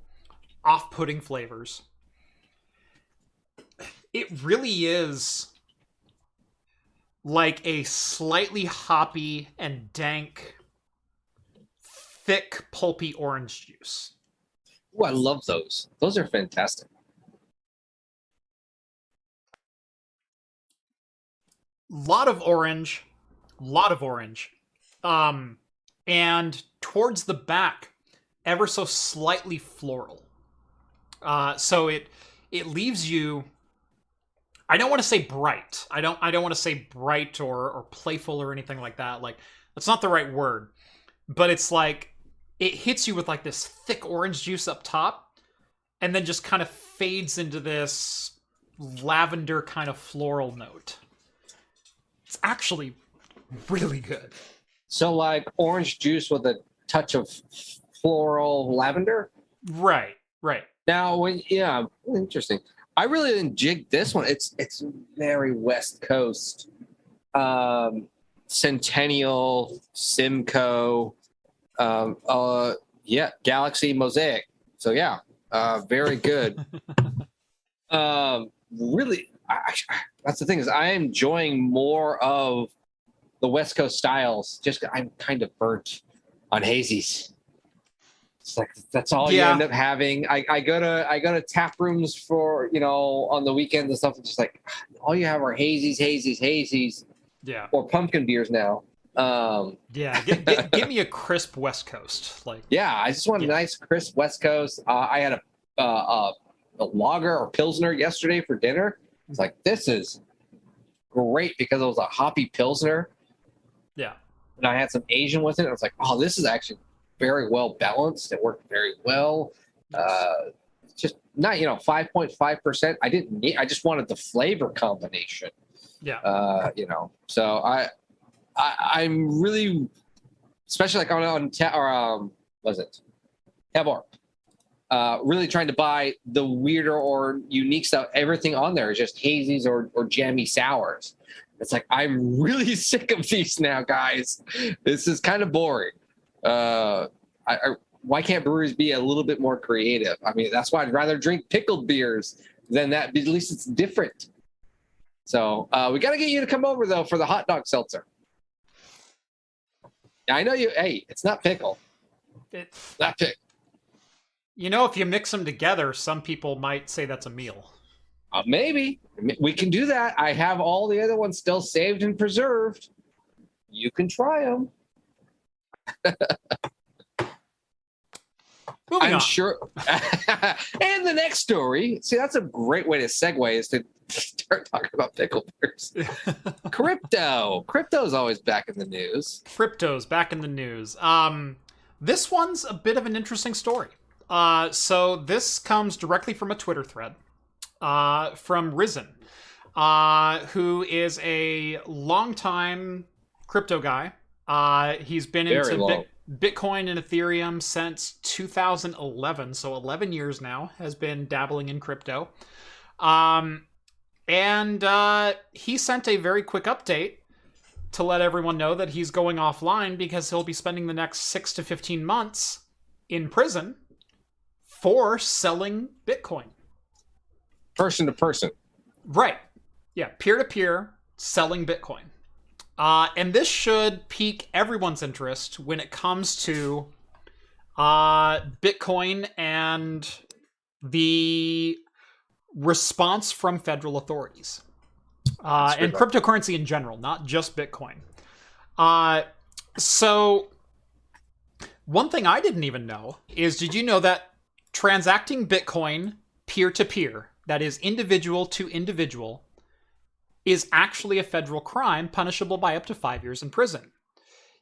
off-putting flavors. It really is... like a slightly hoppy and dank, thick, pulpy orange juice. Oh, I love those. Those are fantastic. Lot of orange, lot of orange. Um, and towards the back, ever so slightly floral. Uh, so it it leaves you... I don't want to say bright. I don't I don't want to say bright or, or playful or anything like that. Like, that's not the right word. But it's like, it hits you with like this thick orange juice up top and then just kind of fades into this lavender kind of floral note. It's actually really good. So like orange juice with a touch of floral lavender? Right, right. Now, when, yeah, interesting. I really didn't jig this one. It's it's very West Coast, um, Centennial, Simcoe, um, uh, yeah, Galaxy Mosaic. So yeah, uh, very good. um, really, I, I, that's the thing is I am enjoying more of the West Coast styles. Just I'm kind of burnt on hazies. It's like that's all yeah. you end up having. I, I go to I go to tap rooms for you know on the weekends and stuff. It's just like all you have are hazies, hazies, hazies, yeah, or pumpkin beers now. Um, yeah, get, get, give me a crisp West Coast, like yeah. I just want yeah. a nice crisp West Coast. Uh, I had a, uh, a a lager or pilsner yesterday for dinner. It's like this is great because it was a hoppy pilsner. Yeah, and I had some Asian with it. I was like, oh, this is actually very well balanced. It worked very well. Uh, just not, you know, five point five percent. I didn't need, I just wanted the flavor combination. Yeah. Uh, you know, so I, I, I'm really, especially like on, on ta- or, um, was it? Tabor. Uh, really trying to buy the weirder or unique stuff. Everything on there is just hazies or, or jammy sours. It's like, I'm really sick of these now, guys. This is kind of boring. Uh, I, I, why can't breweries be a little bit more creative? I mean, that's why I'd rather drink pickled beers than that. But at least it's different. So uh, we got to get you to come over, though, for the hot dog seltzer. I know you. Hey, it's not pickle. It's not pick. You know, if you mix them together, some people might say that's a meal. Uh, maybe. We can do that. I have all the other ones still saved and preserved. You can try them. Moving I'm on. Sure. And the next story. See, that's a great way to segue is to start talking about pickle bears. Crypto. Crypto's always back in the news. Crypto's back in the news. Um, this one's a bit of an interesting story. Uh, so this comes directly from a Twitter thread uh, from Risen, uh, who is a longtime crypto guy. Uh, he's been Very into long. Bitcoin and Ethereum since two thousand eleven, so eleven years now, has been dabbling in crypto. Um, and uh, he sent a very quick update to let everyone know that he's going offline because he'll be spending the next six to fifteen months in prison for selling Bitcoin. Person to person. Right. Yeah, peer-to-peer selling Bitcoin. Uh, and this should pique everyone's interest when it comes to uh, Bitcoin and the response from federal authorities. Uh, and cryptocurrency in general, not just Bitcoin. Uh, so one thing I didn't even know is, did you know that transacting Bitcoin peer-to-peer, that is individual to individual, is actually a federal crime punishable by up to five years in prison.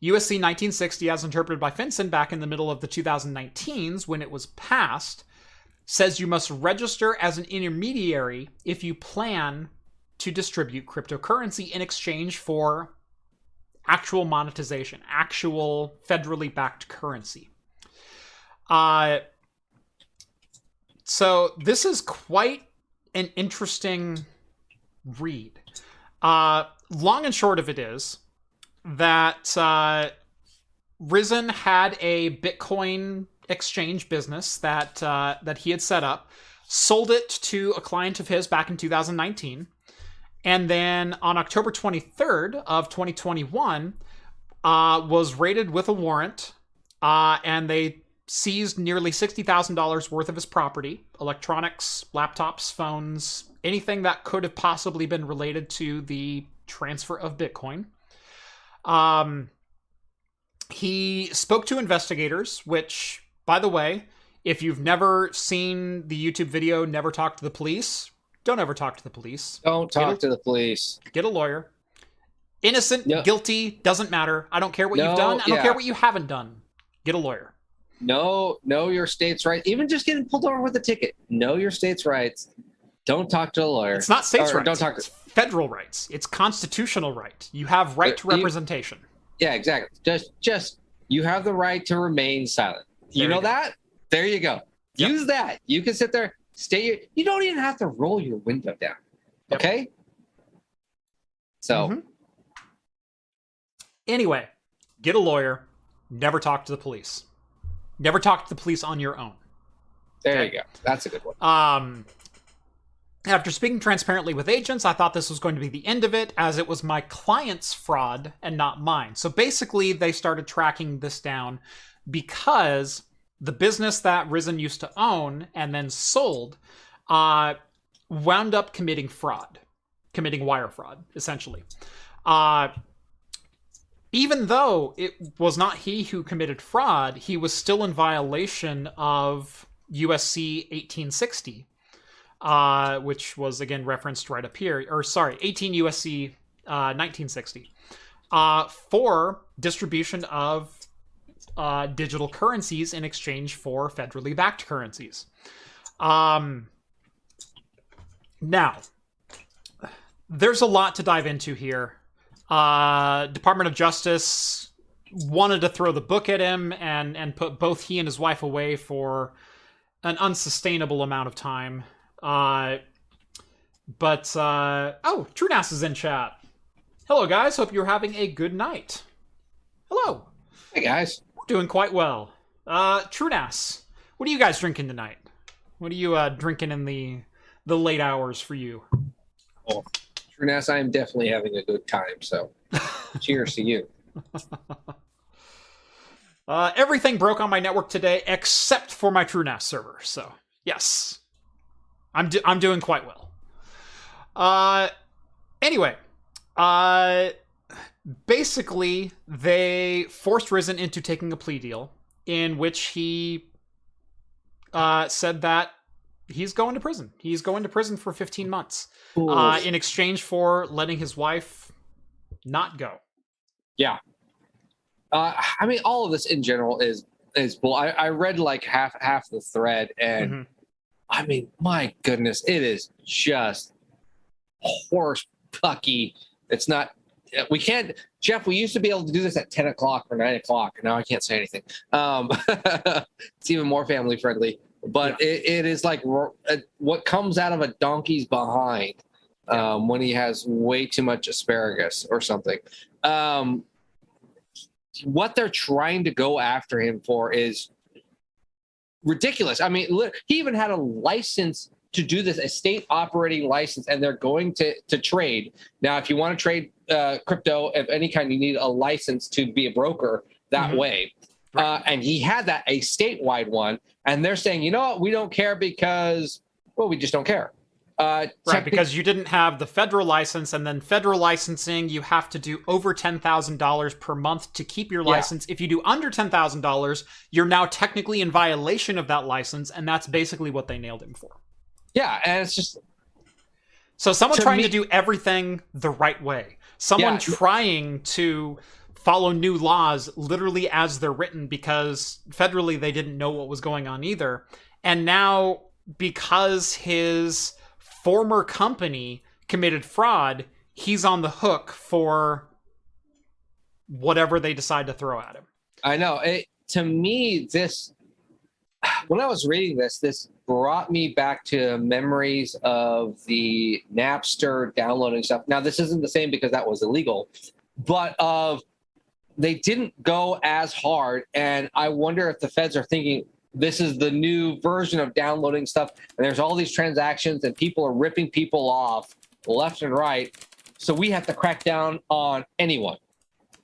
U S C nineteen sixty, as interpreted by FinCEN back in the middle of the two thousand nineteens when it was passed, says you must register as an intermediary if you plan to distribute cryptocurrency in exchange for actual monetization, actual federally backed currency. Uh, so this is quite an interesting read. Uh, long and short of it is that uh, Risen had a Bitcoin exchange business that uh, that he had set up, sold it to a client of his back in two thousand nineteen, and then on October twenty-third of twenty twenty-one, uh, was raided with a warrant, uh, and they seized nearly sixty thousand dollars worth of his property, electronics, laptops, phones, anything that could have possibly been related to the transfer of Bitcoin. Um, he spoke to investigators, which, by the way, if you've never seen the YouTube video, Never Talk to the Police, don't ever talk to the police. Don't talk a, to the police. Get a lawyer. Innocent, no. guilty, doesn't matter. I don't care what no, you've done. I don't yeah. care what you haven't done. Get a lawyer. No, know your state's rights. Even just getting pulled over with a ticket. Know your state's rights. Don't talk to a lawyer. It's not states' or, rights. Don't talk to... It's federal rights. It's constitutional right. You have right to representation. You, yeah, exactly. Just, just you have the right to remain silent. You, you know go. that? There you go. Yep. Use that. You can sit there, stay. Your, you don't even have to roll your window down. Yep. Okay. So, mm-hmm. anyway, get a lawyer. Never talk to the police. Never talk to the police on your own. There okay? you go. That's a good one. Um. After speaking transparently with agents, I thought this was going to be the end of it, as it was my client's fraud and not mine. So basically, they started tracking this down because the business that Risen used to own and then sold uh, wound up committing fraud, committing wire fraud, essentially. Uh, even though it was not he who committed fraud, he was still in violation of U S C eighteen sixty. Uh, which was, again, referenced right up here, or sorry, eighteen U S C uh, nineteen sixty, uh, for distribution of uh, digital currencies in exchange for federally backed currencies. Um, now, there's a lot to dive into here. Uh, Department of Justice wanted to throw the book at him and, and put both he and his wife away for an unsustainable amount of time. Uh, but, uh, oh, TrueNAS is in chat. Hello, guys. Hope you're having a good night. Hello. Hey, guys. Doing quite well. Uh, TrueNAS, what are you guys drinking tonight? What are you, uh, drinking in the, the late hours for you? Oh, TrueNAS, I am definitely having a good time, so cheers to you. Uh, everything broke on my network today except for my TrueNAS server. So yes, I'm do I'm doing quite well. Uh, anyway, uh, basically they forced Risen into taking a plea deal in which he uh, said that he's going to prison. He's going to prison for fifteen months uh, in exchange for letting his wife not go. Yeah. Uh, I mean, all of this in general is is bull. I, I read like half half the thread, and mm-hmm. I mean, my goodness, it is just horse pucky. It's not. We can't, Jeff. We used to be able to do this at ten o'clock or nine o'clock. Now I can't say anything. Um, it's even more family friendly. But yeah. it, it is like what comes out of a donkey's behind yeah. um, when he has way too much asparagus or something. Um, what they're trying to go after him for is ridiculous. I mean, look, he even had a license to do this, a state operating license, and they're going to, to trade. Now, if you want to trade uh, crypto of any kind, you need a license to be a broker that mm-hmm. way. Right. Uh, and he had that, a statewide one. And they're saying, you know what, we don't care because, well, we just don't care. Uh, right, because you didn't have the federal license, and then federal licensing, you have to do over ten thousand dollars per month to keep your license. Yeah. If you do under ten thousand dollars, you're now technically in violation of that license, and that's basically what they nailed him for. Yeah, and it's just... So someone to trying me... to do everything the right way. Someone yeah. trying to... follow new laws literally as they're written, because federally they didn't know what was going on either. And now, because his former company committed fraud, he's on the hook for whatever they decide to throw at him. I know. It, to me, this... When I was reading this, this brought me back to memories of the Napster downloading stuff. Now, this isn't the same because that was illegal, but of... They didn't go as hard, and I wonder if the feds are thinking this is the new version of downloading stuff, and there's all these transactions, and people are ripping people off left and right, so we have to crack down on anyone.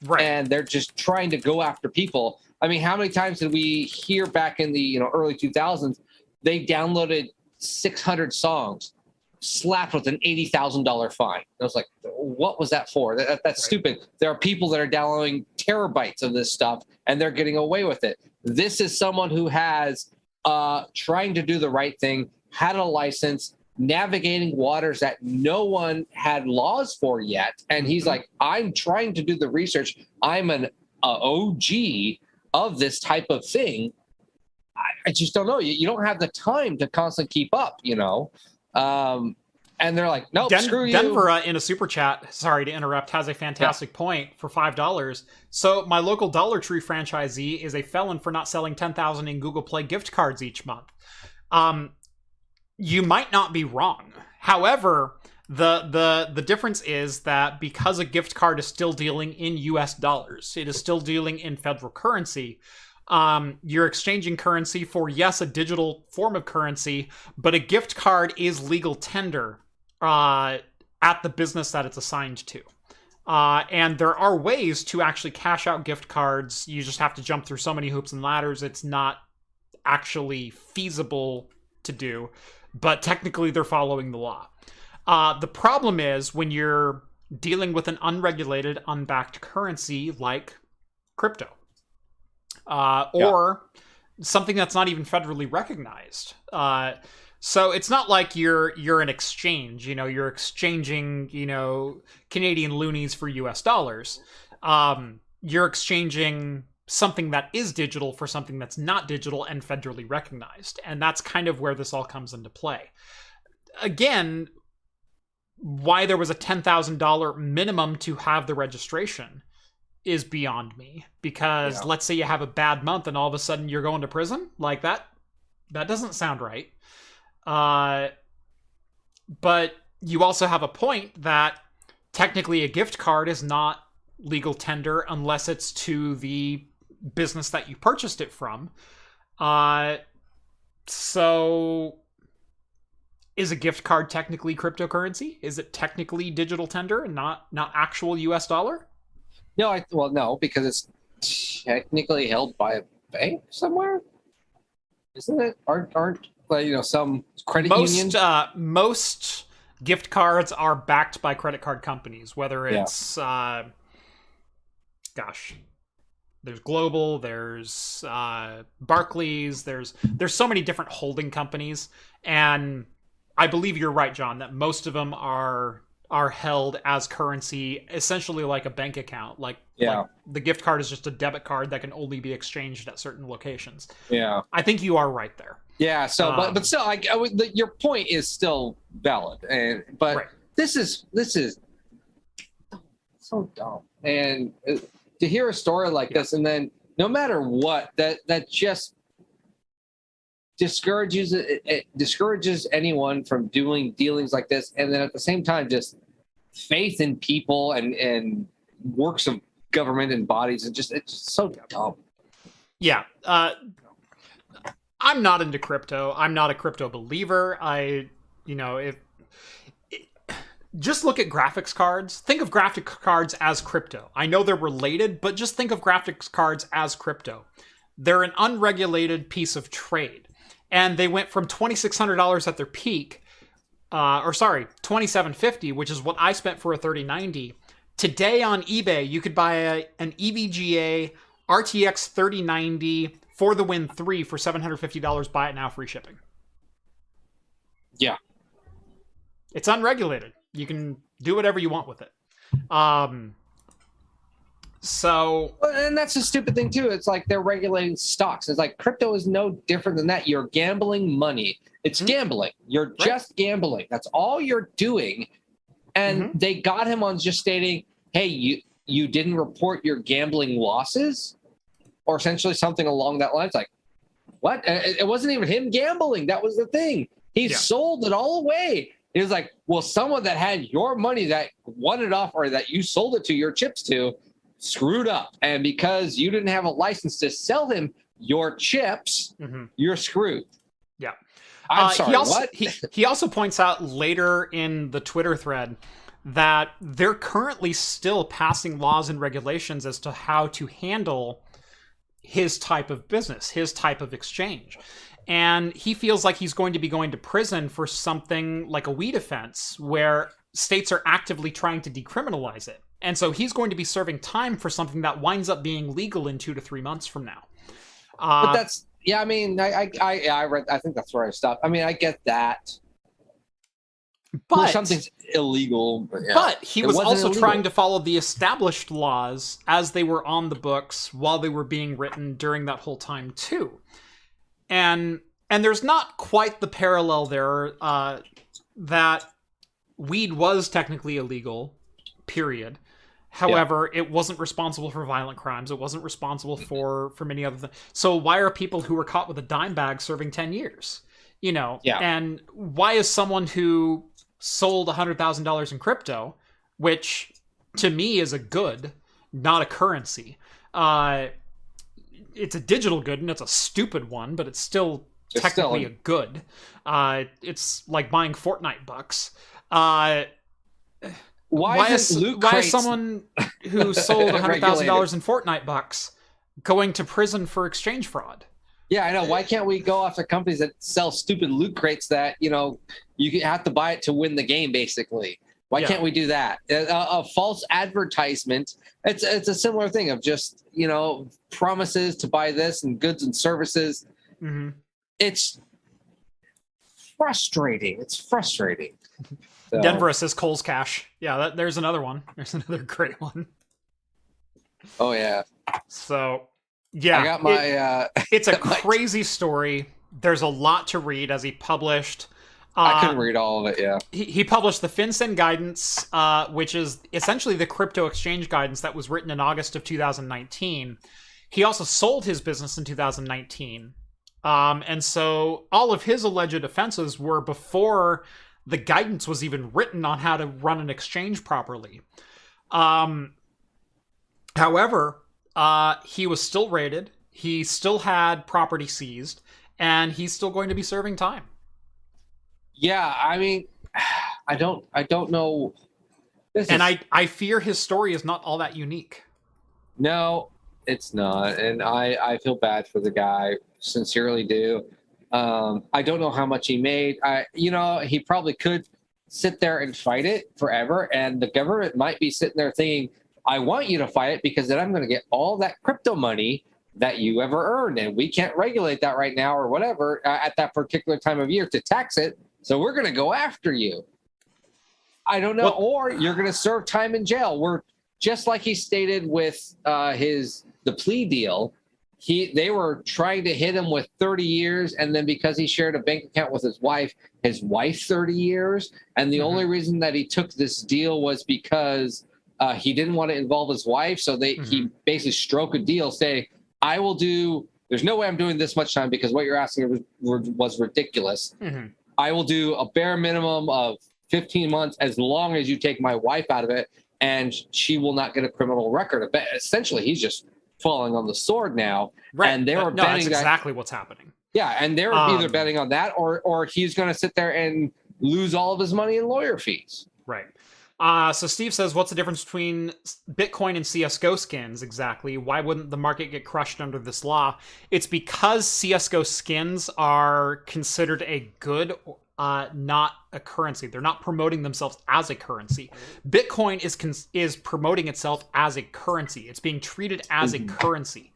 Right. And they're just trying to go after people. I mean, how many times did we hear back in the you know early two thousands, they downloaded six hundred songs, slapped with an eighty thousand dollar fine. I was like, what was that for? That, that's right. Stupid. There are people that are downloading terabytes of this stuff, and they're getting away with it. This is someone who has uh, trying to do the right thing, had a license, navigating waters that no one had laws for yet. And he's mm-hmm. like, I'm trying to do the research. I'm an uh, O G of this type of thing. I, I just don't know. You, you don't have the time to constantly keep up, you know? Um, and they're like, nope, Den screw you. Denver uh, in a super chat, sorry to interrupt, has a fantastic yeah. point for five dollars. So my local Dollar Tree franchisee is a felon for not selling ten thousand in Google Play gift cards each month. Um, you might not be wrong. However, the, the, the difference is that because a gift card is still dealing in U S dollars, it is still dealing in federal currency. Um, you're exchanging currency for, yes, a digital form of currency, but a gift card is legal tender uh, at the business that it's assigned to. Uh, and there are ways to actually cash out gift cards. You just have to jump through so many hoops and ladders. It's not actually feasible to do, but technically they're following the law. Uh, the problem is when you're dealing with an unregulated, unbacked currency like crypto. Uh, or yeah. something that's not even federally recognized. Uh, so it's not like you're you're an exchange. You know, you're exchanging you know Canadian loonies for U S dollars. Um, you're exchanging something that is digital for something that's not digital and federally recognized, and that's kind of where this all comes into play. Again, why there was a ten thousand dollar minimum to have the registration is beyond me, because yeah. let's say you have a bad month and all of a sudden you're going to prison like that. That doesn't sound right. Uh, but you also have a point that technically a gift card is not legal tender unless it's to the business that you purchased it from. Uh, so is a gift card technically cryptocurrency? Is it technically digital tender and not, not actual U S dollar? No, I, well, no, because it's technically held by a bank somewhere, isn't it? Aren't aren't like, you know, some credit most, union? Uh, most gift cards are backed by credit card companies. Whether it's yeah. uh, gosh, there's Global, there's uh, Barclays, there's there's so many different holding companies, and I believe you're right, John, that most of them are. are held as currency, essentially like a bank account. Like, yeah. like the gift card is just a debit card that can only be exchanged at certain locations. Yeah, I think you are right there. Yeah. So, um, but but still, I, I would, the, your point is still valid. And but right. this is this is so dumb. And to hear a story like yeah. this, and then no matter what, that that just discourages it, it discourages anyone from doing dealings like this, and then at the same time just faith in people and and works of government and bodies, and just it's just so dumb. Yeah. uh I'm not into crypto. I'm not a crypto believer. I you know if just look at graphics cards. Think of graphic cards as crypto. I know they're related, but just think of graphics cards as crypto. They're an unregulated piece of trade. And they went from twenty-six hundred dollars at their peak, uh, or sorry, twenty-seven fifty, which is what I spent for a thirty ninety. Today on eBay, you could buy a, an E V G A R T X thirty ninety for the Win three for seven hundred fifty dollars. Buy it now, free shipping. Yeah. It's unregulated. You can do whatever you want with it. Um, So, and that's a stupid thing too. It's like they're regulating stocks. It's like crypto is no different than that. You're gambling money. It's mm-hmm. gambling. You're right. just gambling. That's all you're doing. And mm-hmm. they got him on just stating, "Hey, you you didn't report your gambling losses," or essentially something along that line. It's like, what? It wasn't even him gambling. That was the thing. He yeah. sold it all away. It was like, well, someone that had your money that won it off, or that you sold it to your chips to, screwed up, and because you didn't have a license to sell them your chips, mm-hmm. you're screwed. Yeah. I'm uh, sorry, he also, what? he, he also points out later in the Twitter thread that they're currently still passing laws and regulations as to how to handle his type of business, his type of exchange. And he feels like he's going to be going to prison for something like a weed offense where states are actively trying to decriminalize it. And so he's going to be serving time for something that winds up being legal in two to three months from now. Uh, but that's, yeah, I mean, I, I, I, I, read, I think that's where I stopped. I mean, I get that. But well, something's illegal. But, yeah. but he it was also illegal. trying to follow the established laws as they were on the books while they were being written during that whole time too. And, and there's not quite the parallel there uh, that weed was technically illegal, period. However, yeah. it wasn't responsible for violent crimes. It wasn't responsible for, for many other things. So why are people who were caught with a dime bag serving ten years? You know, yeah. and why is someone who sold one hundred thousand dollars in crypto, which to me is a good, not a currency. Uh, it's a digital good, and it's a stupid one, but it's still it's technically still... a good. Uh, it's like buying Fortnite bucks. Uh, Why, why, is, Loot why is someone who sold one hundred thousand dollars in Fortnite bucks going to prison for exchange fraud? Yeah, I know. Why can't we go after companies that sell stupid loot crates that, you know, you have to buy it to win the game, basically? Why yeah. can't we do that? A, a false advertisement. It's, it's a similar thing of just, you know, promises to buy this and goods and services. Mm-hmm. It's frustrating. It's frustrating. So. Denver says Kohl's Cash. Yeah, that, there's another one. There's another great one. Oh, yeah. So, yeah. I got my... It, uh, it's a crazy story. There's a lot to read as he published. Uh, I couldn't read all of it, yeah. He, he published the FinCEN guidance, uh, which is essentially the crypto exchange guidance that was written in August of two thousand nineteen. He also sold his business in two thousand nineteen. Um, and so all of his alleged offenses were before... the guidance was even written on how to run an exchange properly. Um, however, uh, he was still raided. He still had property seized, and he's still going to be serving time. Yeah. I mean, I don't, I don't know. This and is... I, I fear his story is not all that unique. No, It's not, and I, I feel bad for the guy, sincerely do. Um, I don't know how much he made. I, you know, he probably could sit there and fight it forever, and the government might be sitting there thinking, I want you to fight it because then I'm going to get all that crypto money that you ever earned, and we can't regulate that right now or whatever uh, at that particular time of year to tax it, so we're going to go after you. I don't know, well, or you're going to serve time in jail. We're just like he stated with uh, his the plea deal. He they were trying to hit him with thirty years, and then because he shared a bank account with his wife, his wife thirty years, and the mm-hmm. only reason that he took this deal was because uh, he didn't want to involve his wife. So they mm-hmm. he basically struck a deal, saying, "I will do. There's no way I'm doing this much time because what you're asking was, was ridiculous. Mm-hmm. I will do a bare minimum of fifteen months as long as you take my wife out of it, and she will not get a criminal record." Essentially, he's just falling on the sword now, right? And they were no, betting that's exactly that, what's happening. Yeah, and they were um, either betting on that, or or he's going to sit there and lose all of his money in lawyer fees, right? Uh, so Steve says, what's the difference between Bitcoin and C S G O skins exactly? Why wouldn't the market get crushed under this law? It's because C S G O skins are considered a good, uh, not a currency. They're not promoting themselves as a currency. Bitcoin is cons- is promoting itself as a currency. It's being treated as a currency.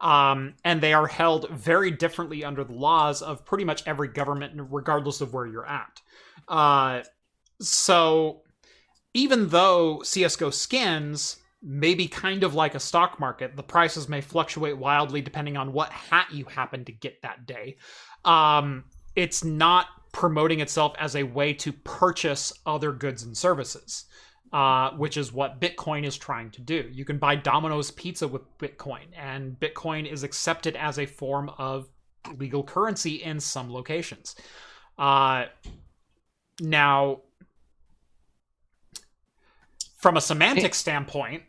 Um, and they are held very differently under the laws of pretty much every government, regardless of where you're at. Uh, so... Even though C S G O skins may be kind of like a stock market, the prices may fluctuate wildly depending on what hat you happen to get that day. Um, it's not promoting itself as a way to purchase other goods and services, uh, which is what Bitcoin is trying to do. You can buy Domino's Pizza with Bitcoin, and Bitcoin is accepted as a form of legal currency in some locations. Uh, now... From a semantic standpoint,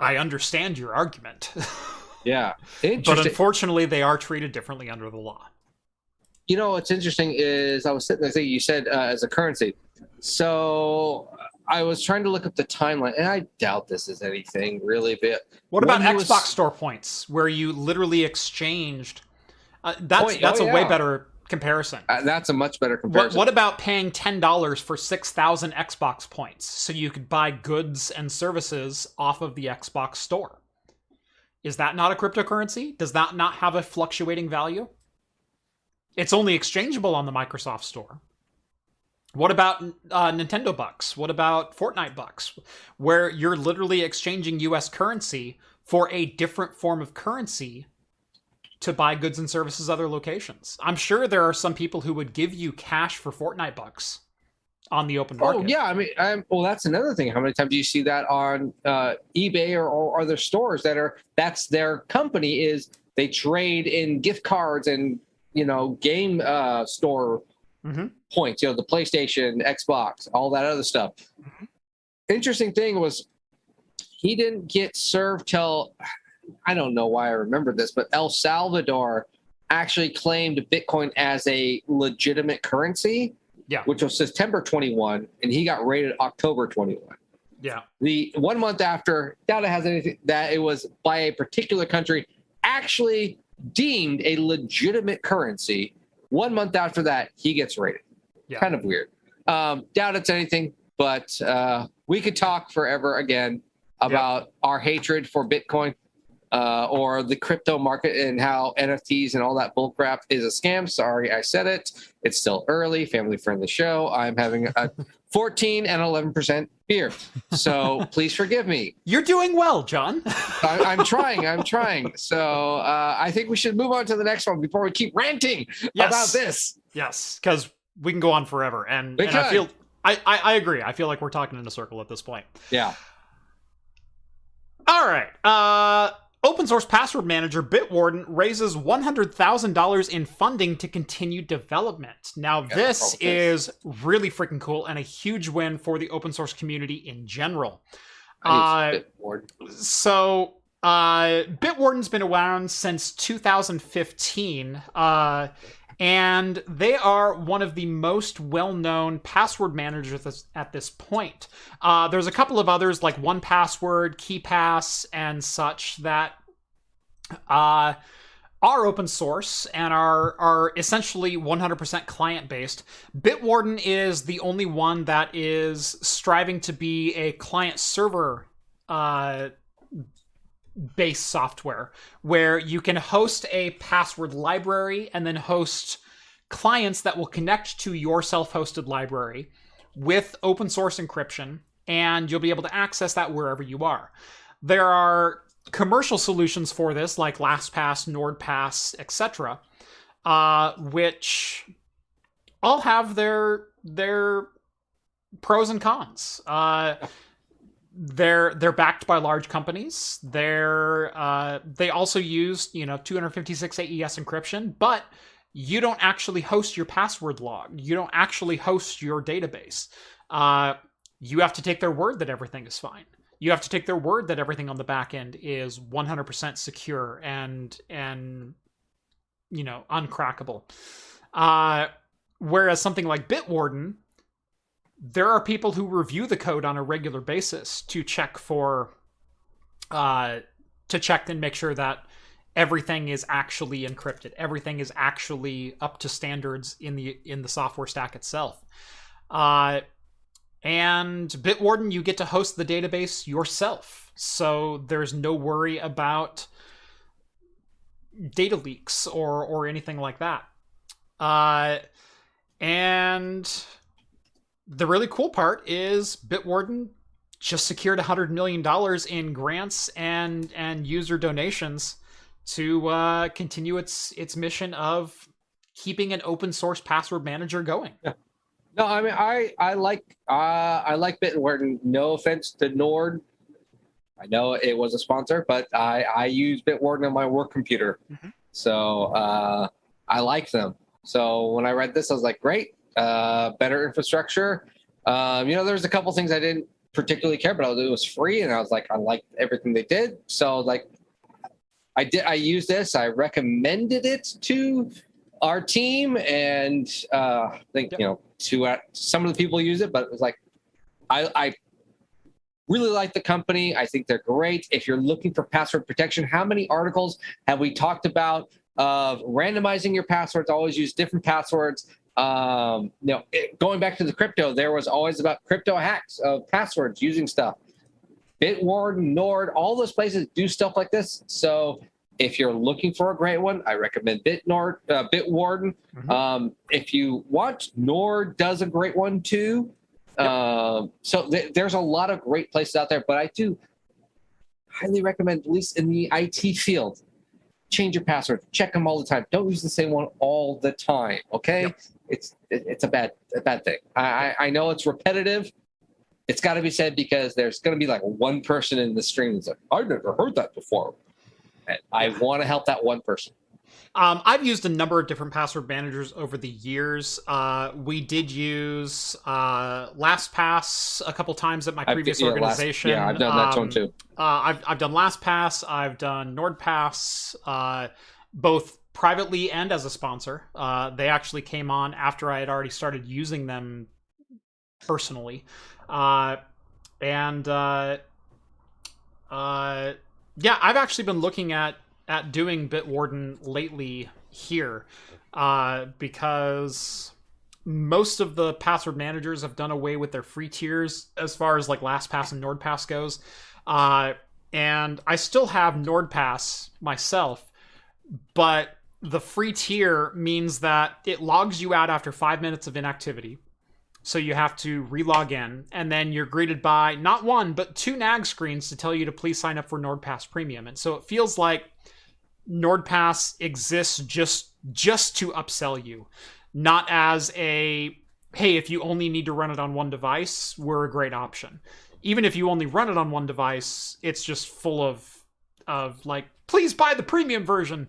I understand your argument. Yeah. But unfortunately, they are treated differently under the law. You know, what's interesting is I was sitting there thinking, you said uh, as a currency. So I was trying to look up the timeline, and I doubt this is anything really big. What about Xbox was... store points, where you literally exchanged? Uh, that's Point, that's oh, a yeah. way better comparison. Uh, that's a much better comparison. What, what about paying ten dollars for six thousand Xbox points so you could buy goods and services off of the Xbox store? Is that not a cryptocurrency? Does that not have a fluctuating value? It's only exchangeable on the Microsoft store. What about uh, Nintendo bucks? What about Fortnite bucks? Where you're literally exchanging U S currency for a different form of currency to buy goods and services other locations. I'm sure there are some people who would give you cash for Fortnite bucks on the open market. Oh yeah, I mean, I'm, well, that's another thing. How many times do you see that on uh, eBay or, or other stores that are that's their company is they trade in gift cards and you know game uh, store mm-hmm. points. You know the PlayStation, Xbox, all that other stuff. Mm-hmm. Interesting thing was he didn't get served till. I don't know why I remember this, but El Salvador actually claimed Bitcoin as a legitimate currency, yeah. which was September twenty-first, and he got raided October twenty-first. Yeah, the one month after, doubt it has anything that it was by a particular country actually deemed a legitimate currency. One month after that, he gets raided. Yeah. Kind of weird. Um, doubt it's anything, but uh, we could talk forever again about yep. our hatred for Bitcoin. Uh, or the crypto market and how N F Ts and all that bullcrap is a scam. Sorry, I said it. It's still early, family-friendly show. I'm having a fourteen and eleven percent beer, so please forgive me. You're doing well, John. I, I'm trying. I'm trying. So uh, I think we should move on to the next one before we keep ranting yes. about this. Yes, because we can go on forever, and, and I feel I, I, I agree. I feel like we're talking in a circle at this point. Yeah. All right. Uh. Open source password manager Bitwarden raises one hundred thousand dollars in funding to continue development. Now, this is really freaking cool and a huge win for the open source community in general. Uh, so, uh, Bitwarden's been around since two thousand fifteen, uh, and they are one of the most well-known password managers at this point. Uh, there's a couple of others like one password, KeePass, and such that uh, are open source and are are essentially one hundred percent client-based. Bitwarden is the only one that is striving to be a client-server uh, base software, where you can host a password library and then host clients that will connect to your self-hosted library with open source encryption, and you'll be able to access that wherever you are. There are commercial solutions for this, like LastPass, NordPass, et cetera, uh, which all have their their pros and cons. Uh, they're they're backed by large companies. They're uh, they also use you know two fifty-six A E S encryption, but you don't actually host your password log. You don't actually host your database. Uh, you have to take their word that everything is fine. You have to take their word that everything on the back end is one hundred percent secure and, and you know, uncrackable. Uh, whereas something like Bitwarden, there are people who review the code on a regular basis to check for, uh, to check and make sure that everything is actually encrypted. Everything is actually up to standards in the, in the software stack itself. Uh, And Bitwarden, you get to host the database yourself. So there's no worry about data leaks or or anything like that. Uh, and the really cool part is Bitwarden just secured one hundred million dollars in grants and, and user donations to uh, continue its, its mission of keeping an open source password manager going. Yeah. No, I mean, I, I like uh, I like Bitwarden. No offense to Nord. I know it was a sponsor, but I, I use Bitwarden on my work computer. Mm-hmm. So uh, I like them. So when I read this, I was like, great, uh, better infrastructure. Um, you know, there's a couple things I didn't particularly care about. It was free, and I was like, I liked everything they did. So, like, I did. I used this. I recommended it to our team, and uh, I think, yep. you know, To uh, some of the people use it, but it was like, I, I really like the company. I think they're great. If you're looking for password protection, how many articles have we talked about of randomizing your passwords? Always use different passwords. Um, you know, it, going back to the crypto, there was always about crypto hacks of passwords using stuff. Bitwarden, Nord, all those places do stuff like this. So if you're looking for a great one, I recommend Bitnord, uh, Bitwarden. Mm-hmm. Um, if you watch, Nord does a great one too. Yep. Um, so th- there's a lot of great places out there, but I do highly recommend, at least in the I T field, change your password, check them all the time. Don't use the same one all the time. Okay, yep. it's it, it's a bad a bad thing. I, yep. I I know it's repetitive. It's got to be said because there's going to be like one person in the stream that's like, I've never heard that before. I want to help that one person. Um, I've used a number of different password managers over the years. Uh, we did use uh, LastPass a couple times at my previous I've, yeah, organization. Last, yeah, I've done that um, one too. Uh, I've I've done LastPass. I've done NordPass, uh, both privately and as a sponsor. Uh, they actually came on after I had already started using them personally, uh, and. Uh, uh, Yeah, I've actually been looking at at doing Bitwarden lately here, uh, because most of the password managers have done away with their free tiers as far as like LastPass and NordPass goes, uh, and I still have NordPass myself, but the free tier means that it logs you out after five minutes of inactivity. So you have to relog in, and then you're greeted by not one, but two nag screens to tell you to please sign up for NordPass Premium. And so it feels like NordPass exists just just to upsell you, not as a, hey, if you only need to run it on one device, we're a great option. Even if you only run it on one device, it's just full of, of like, please buy the premium version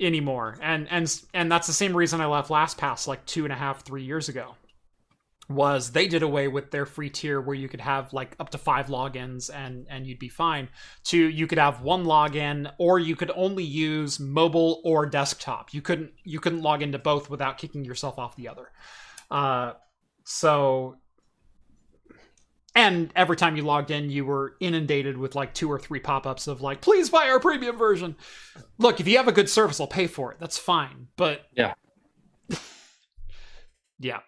anymore. And, and, and that's the same reason I left LastPass like two and a half, three years ago. Was they did away with their free tier where you could have like up to five logins and and you'd be fine, to you could have one login, or you could only use mobile or desktop. You couldn't you couldn't log into both without kicking yourself off the other. Uh, so And every time you logged in, you were inundated with like two or three pop-ups of like, please buy our premium version. Look, if you have a good service, I'll pay for it. That's fine. But yeah. Yeah.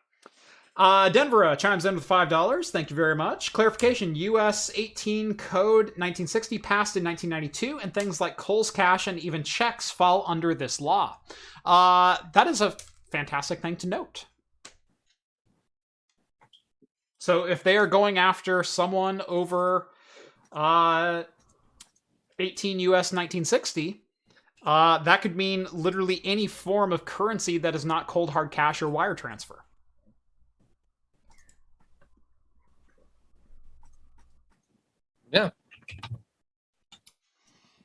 Uh, Denver chimes in with five dollars. Thank you very much. Clarification, U S eighteen code nineteen sixty passed in nineteen ninety-two, and things like Kohl's cash and even checks fall under this law. Uh, that is a fantastic thing to note. So if they are going after someone over uh, eighteen U S nineteen sixty, uh, that could mean literally any form of currency that is not cold hard cash or wire transfer. Yeah.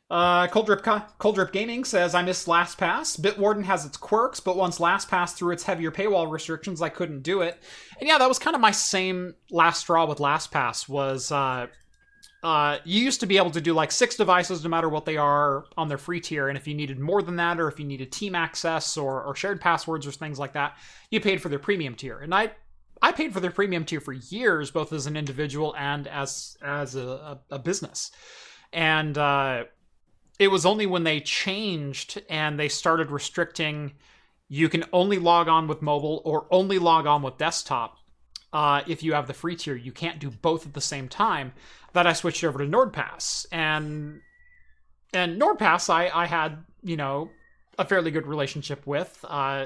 Uh, Coldrip, Coldrip Gaming says, I missed LastPass. Bitwarden has its quirks, but once LastPass threw its heavier paywall restrictions, I couldn't do it. And yeah, that was kind of my same last straw with LastPass was, uh, uh, you used to be able to do like six devices, no matter what they are, on their free tier. And if you needed more than that, or if you needed team access or, or shared passwords or things like that, you paid for their premium tier. And I, I paid for their premium tier for years, both as an individual and as, as a, a, a business. And, uh, it was only when they changed and they started restricting, you can only log on with mobile or only log on with desktop. Uh, if you have the free tier, you can't do both at the same time, that I switched over to NordPass. And and NordPass, I, I had, you know, a fairly good relationship with. Uh,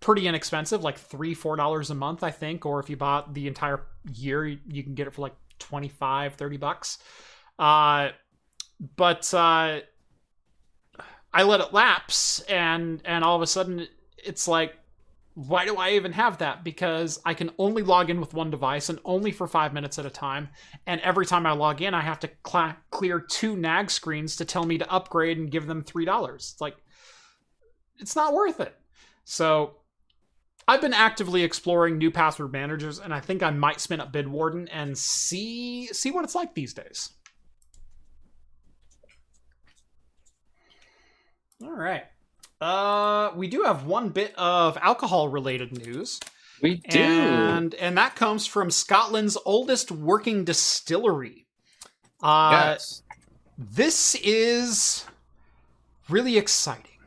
pretty inexpensive, like three dollars, four dollars a month, I think. Or if you bought the entire year, you can get it for like twenty-five, thirty bucks. Uh, but... Uh, I let it lapse, and and all of a sudden it's like, why do I even have that? Because I can only log in with one device and only for five minutes at a time. And every time I log in, I have to cl- clear two nag screens to tell me to upgrade and give them three dollars. It's like, it's not worth it. So I've been actively exploring new password managers, and I think I might spin up Bitwarden and see see what it's like these days. All right. Uh, we do have one bit of alcohol-related news. We do. And, and that comes from Scotland's oldest working distillery. Uh, yes. This is really exciting.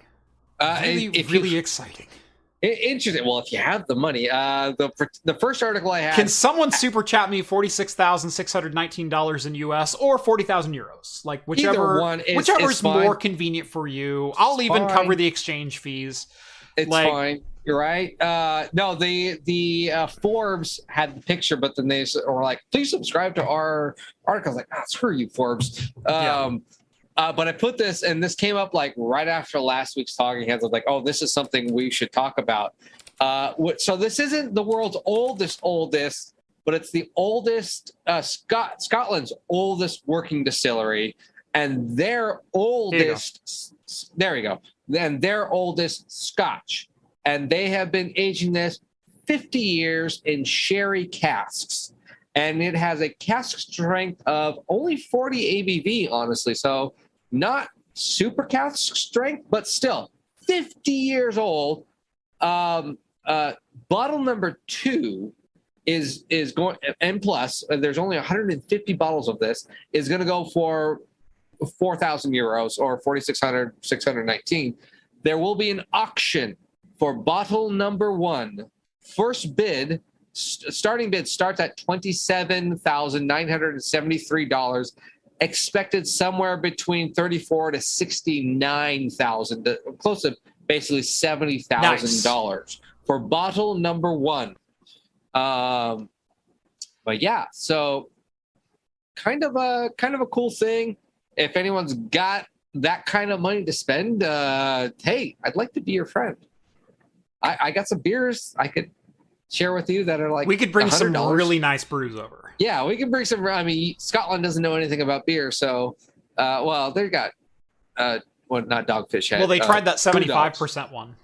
Uh, really, if really you, exciting. Interesting. Well, if you have the money. Uh, the the first article I had... Can someone super chat me forty-six thousand six hundred nineteen dollars in U S or forty thousand euros? Like, whichever one is, whichever is, is more convenient for you. It's I'll even fine. cover the exchange fees. It's like, fine. You're right. Uh, no, the, the uh, Forbes had the picture, but then they were like, please subscribe to our article. I was like, ah, screw you, Forbes. Um, yeah. Uh, but I put this, and this came up like right after last week's Talking Heads. I was like, oh, this is something we should talk about. Uh, what, so this isn't the world's oldest, oldest, but it's the oldest, uh, Scot- Scotland's oldest working distillery. And their oldest, there we go. And their oldest Scotch. And they have been aging this fifty years in sherry casks. And it has a cask strength of only forty A B V, honestly. So not super cask strength, but still fifty years old. Um, uh, bottle number two is is going, and plus, and there's only one hundred fifty bottles of this, is going to go for four thousand euros or forty-six hundred, six nineteen. There will be an auction for bottle number one. First bid, starting bid starts at twenty-seven thousand nine hundred seventy-three dollars, expected somewhere between thirty-four thousand to sixty-nine thousand dollars, close to basically seventy thousand dollars. Nice. For bottle number one. Um, but yeah, so kind of a kind of a cool thing. If anyone's got that kind of money to spend, uh, hey, I'd like to be your friend. I, I got some beers I could share with you that are like, we could bring one hundred dollars. Some really nice brews over. Yeah, we can bring some. I mean, Scotland doesn't know anything about beer, so uh well, they've got uh well, not Dogfish Head. Well, they tried uh, that seventy-five percent one.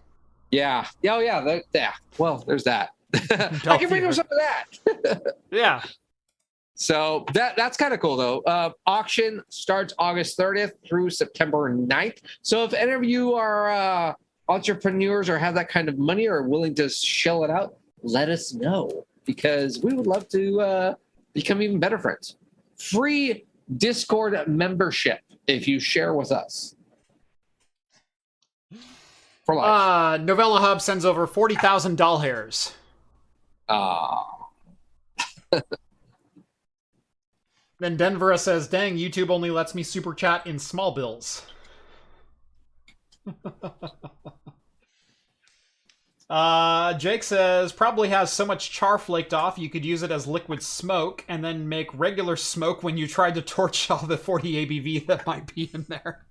Yeah. Oh yeah, yeah. Well, there's that. I can bring them some of that. Yeah. So that that's kind of cool though. Uh, auction starts August thirtieth through September ninth. So if any of you are uh, entrepreneurs or have that kind of money or are willing to shell it out, let us know, because we would love to uh, become even better friends. Free Discord membership if you share with us. For life. Uh, Novella Hub sends over forty thousand doll hairs. Ah. Uh. Then Denvera says, dang, YouTube only lets me super chat in small bills. uh, Jake says, probably has so much char flaked off you could use it as liquid smoke and then make regular smoke when you tried to torch all the forty A B V that might be in there.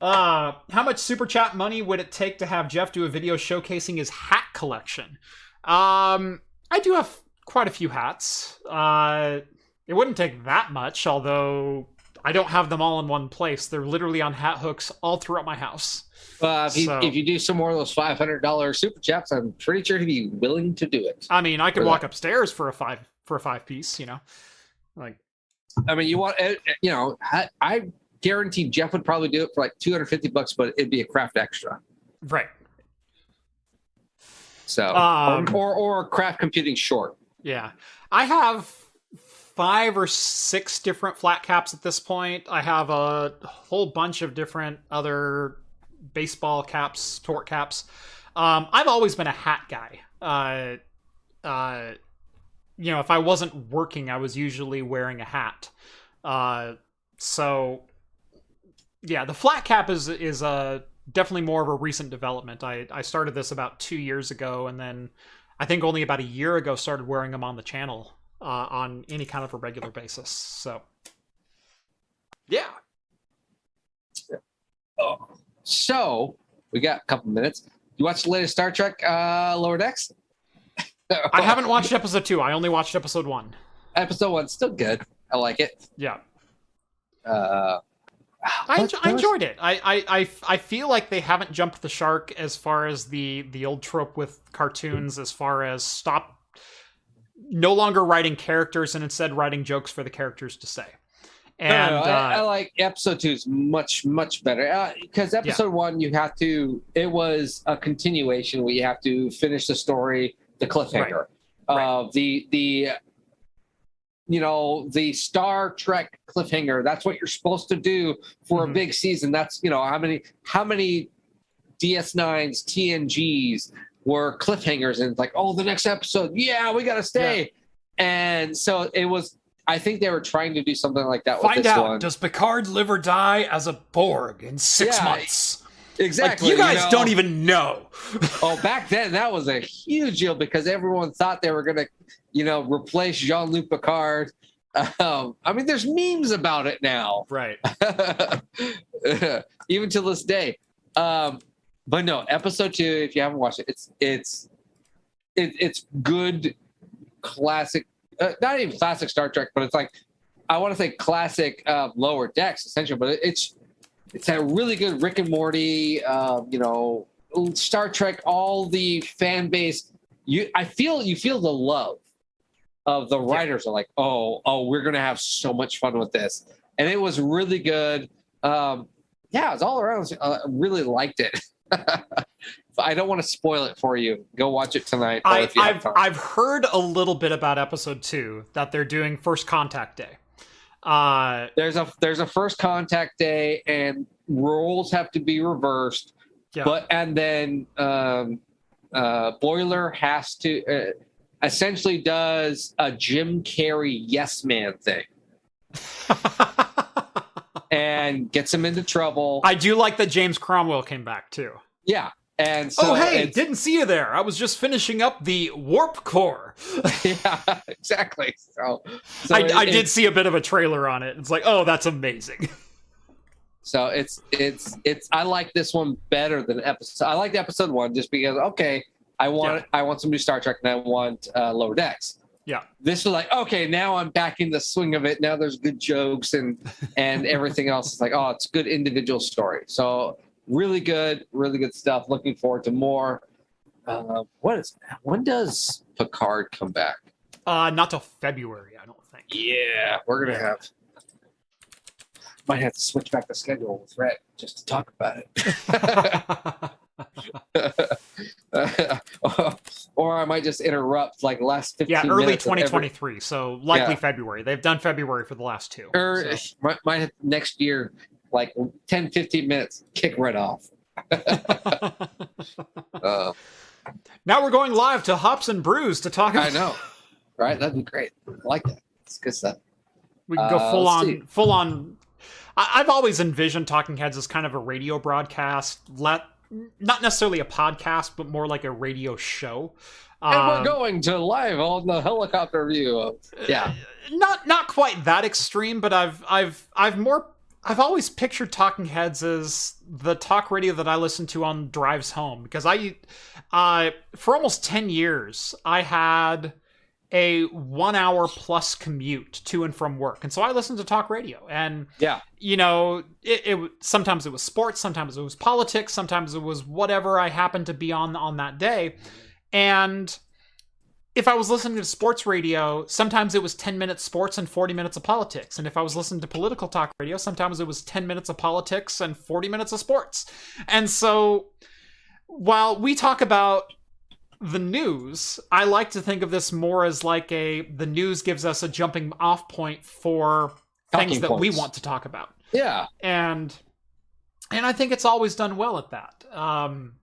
uh, how much super chat money would it take to have Jeff do a video showcasing his hat collection? Um, I do have quite a few hats. Uh, it wouldn't take that much, although I don't have them all in one place. They're literally on hat hooks all throughout my house. Uh, if, so, you, if you do some more of those five hundred dollar super chats, I'm pretty sure he'd be willing to do it. I mean, I could walk that. upstairs for a five for a five piece, you know. Like, I mean, you want, you know, I, I guarantee Jeff would probably do it for like two hundred fifty bucks, but it'd be a craft extra, right? So, um, or, or or craft computing short. Yeah, I have five or six different flat caps at this point. I have a whole bunch of different other baseball caps, torque caps. Um, I've always been a hat guy. Uh, uh, you know, if I wasn't working, I was usually wearing a hat. Uh, so, yeah, the flat cap is is uh, definitely more of a recent development. I, I started this about two years ago, and then I think only about a year ago started wearing them on the channel uh, on any kind of a regular basis. So, yeah. Oh. So, we got a couple minutes. You watched the latest Star Trek uh, Lower Decks? I haven't watched episode two. I only watched episode one. Episode one's still good. I like it. Yeah. Uh, I, enjoy, I enjoyed it. I, I, I, I feel like they haven't jumped the shark as far as the, the old trope with cartoons, as far as stop no longer writing characters and instead writing jokes for the characters to say. And no, no, no, uh, I, I like episode two is much, much better because uh, episode yeah. one, you have to, it was a continuation where you have to finish the story, the cliffhanger of right. uh, right. the, the, you know, the Star Trek cliffhanger. That's what you're supposed to do for mm-hmm. a big season. That's, you know, how many how many D S nines, T N Gs were cliffhangers, and it's like, oh, the next episode, yeah, we gotta stay. Yeah. And so it was, I think they were trying to do something like that. Find with this out, one. Does Picard live or die as a Borg in six yeah, months? Exactly. Like, you guys you know, don't even know. Oh, back then that was a huge deal because everyone thought they were gonna, you know, replace Jean-Luc Picard. Um, I mean, there's memes about it now. Right. Even to this day. Um, but no, episode two, if you haven't watched it, it's it's it, it's good classic, uh, not even classic Star Trek, but it's like, I want to say classic uh, Lower Decks, essentially, but it, it's it's a really good Rick and Morty, uh, you know, Star Trek, all the fan base. You, I feel you feel the love of the writers are like, oh, oh, we're going to have so much fun with this. And it was really good. Um, yeah, it was all around. I uh, really liked it. I don't want to spoil it for you. Go watch it tonight. I, I've, I've heard a little bit about episode two, that they're doing First Contact Day. Uh, there's a there's a First Contact Day and roles have to be reversed. Yeah. But and then um, uh, Boiler has to uh, essentially does a Jim Carrey yes man thing and gets him into trouble. I do like that James Cromwell came back too. Yeah. And so oh, hey, didn't see you there. I was just finishing up the warp core. Yeah, exactly. So, so I, it, I did see a bit of a trailer on it. It's like, oh, that's amazing. So it's it's it's. I like this one better than episode. I liked episode one just because okay, I want yeah. I want some new Star Trek and I want uh, Lower Decks. Yeah, this was like okay, now I'm back in the swing of it. Now there's good jokes and and everything else. It's like oh, it's a good individual story. So. Really good, really good stuff. Looking forward to more. Uh, what is that? When does Picard come back? Uh, not till February, I don't think. Yeah, we're gonna have. Might have to switch back the schedule with Rhett just to talk about it. or, or I I might just interrupt like last fifteen minutes. Yeah, early twenty twenty-three, every... so likely yeah. February. They've done February for the last two. Or so. my, my next year, like ten, fifteen minutes, kick right off. uh, now we're going live to Hops and Brews to talk about... I know, right? That'd be great. I like that. It's good stuff. We can go uh, full on, see. full on... I've always envisioned Talking Heads as kind of a radio broadcast, not necessarily a podcast, but more like a radio show. And um, we're going to live on the helicopter view. Of, yeah, not not quite that extreme, but I've I've I've more I've always pictured Talking Heads as the talk radio that I listen to on drives home, because I, uh, for almost ten years I had a one hour plus commute to and from work. And so I listened to talk radio, and, yeah, you know, it, it sometimes it was sports, sometimes it was politics, sometimes it was whatever I happened to be on, on that day. And if I was listening to sports radio, sometimes it was ten minutes sports and forty minutes of politics. And if I was listening to political talk radio, sometimes it was ten minutes of politics and forty minutes of sports. And so while we talk about the news, I like to think of this more as like a, the news gives us a jumping off point for Talking things that points. we want to talk about. Yeah. And, and I think it's always done well at that. Um,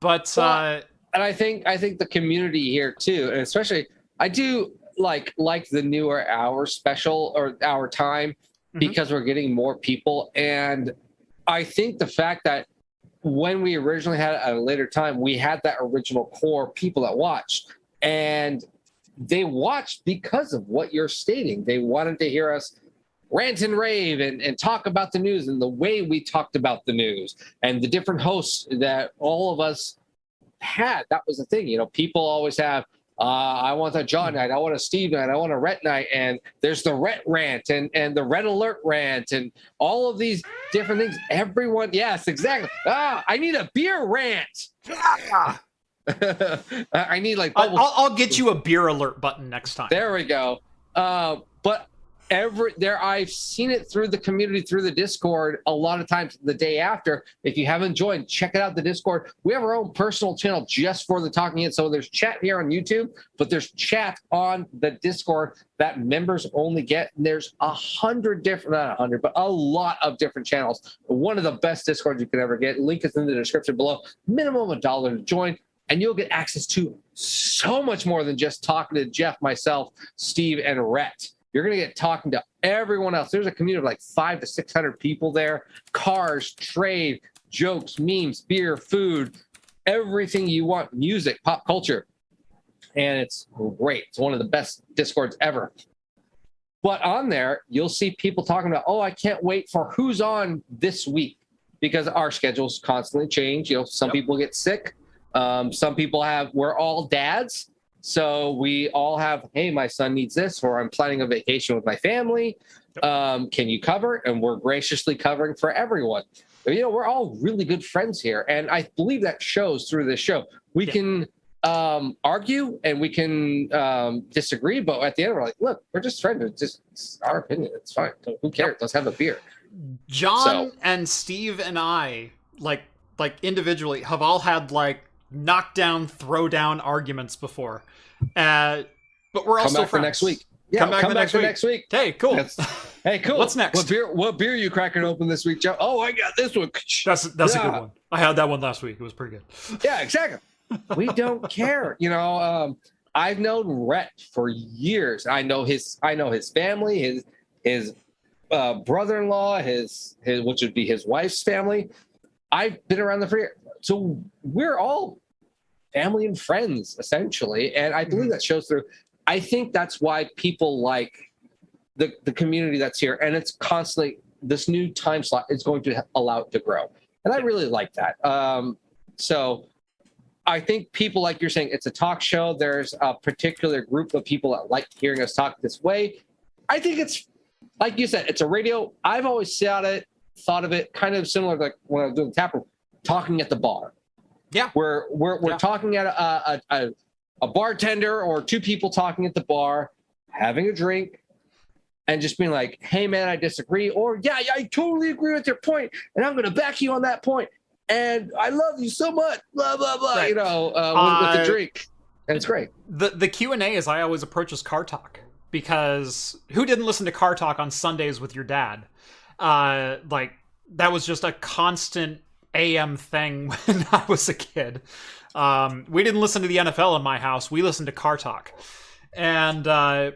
but, well, uh, and I think, I think the community here too, and especially I do like, like the newer hour special or hour time, mm-hmm. because we're getting more people. And I think the fact that, when we originally had it at a later time, we had that original core people that watched, and they watched because of what you're stating. They wanted to hear us rant and rave and, and talk about the news and the way we talked about the news and the different hosts that all of us had. That was the thing. You know, people always have, uh, I want a John night, I want a Steve night, I want a Rhett night, and there's the Rhett rant and, and the Red Alert rant and all of these different things. Everyone, yes, exactly. Ah, I need a beer rant. Ah. I need like... I'll, I'll, I'll get you a beer alert button next time. There we go. Uh, but every there, I've seen it through the community, through the Discord, a lot of times the day after. If you haven't joined, check it out, the Discord. We have our own personal channel just for the Talking Heads. So there's chat here on YouTube, but there's chat on the Discord that members only get. And there's a hundred different, not a hundred, but a lot of different channels. One of the best Discords you could ever get. Link is in the description below. Minimum a dollar to join, and you'll get access to so much more than just talking to Jeff, myself, Steve, and Rhett. You're going to get talking to everyone else. There's a community of like five to six hundred people there. Cars, trade, jokes, memes, beer, food, everything you want, music, pop culture. And it's great. It's one of the best Discords ever. But on there, you'll see people talking about, oh, I can't wait for who's on this week, because our schedules constantly change. You know, some yep. people get sick. Um, some people have, we're all dads. So we all have, hey, my son needs this, or I'm planning a vacation with my family. Um, can you cover? And we're graciously covering for everyone. You know, we're all really good friends here. And I believe that shows through this show. We yeah. can um, argue and we can um, disagree, but at the end, we're like, look, we're just friends. It's just it's our opinion. It's fine. Who cares? Yep. Let's have a beer. John so. and Steve and I, like, like individually, have all had like knockdown, throwdown arguments before. Uh, but we're all come still back friends. For next week. Yeah, come back, come the back next for week. next week. Hey, cool. That's, hey, cool. What's next? What beer? What beer are you cracking open this week, Joe? Oh, I got this one. That's that's yeah. a good one. I had that one last week. It was pretty good. Yeah, exactly. We don't care, you know. Um, I've known Rhett for years. I know his. I know his family. His his uh, brother-in-law. His his which would be his wife's family. I've been around the free. So we're all family and friends, essentially. And I believe that shows through. I think that's why people like the, the community that's here. And it's constantly, this new time slot is going to allow it to grow. And I really like that. Um, so I think people, like you're saying, it's a talk show. There's a particular group of people that like hearing us talk this way. I think it's, like you said, it's a radio. I've always thought it, thought of it kind of similar to like when I was doing the tap room, talking at the bar. Yeah, we're we're we're yeah. talking at a, a a bartender or two people talking at the bar, having a drink, and just being like, "Hey, man, I disagree," or "Yeah, yeah I totally agree with your point, and I'm going to back you on that point, and I love you so much." Blah blah blah. Right. You know, uh, with, uh, with the drink. And it's great. The the Q and A is I always approach as Car Talk, because who didn't listen to Car Talk on Sundays with your dad? Uh, like, that was just a constant A M thing when I was a kid. Um, we didn't listen to the N F L in my house. We listened to Car Talk. And uh,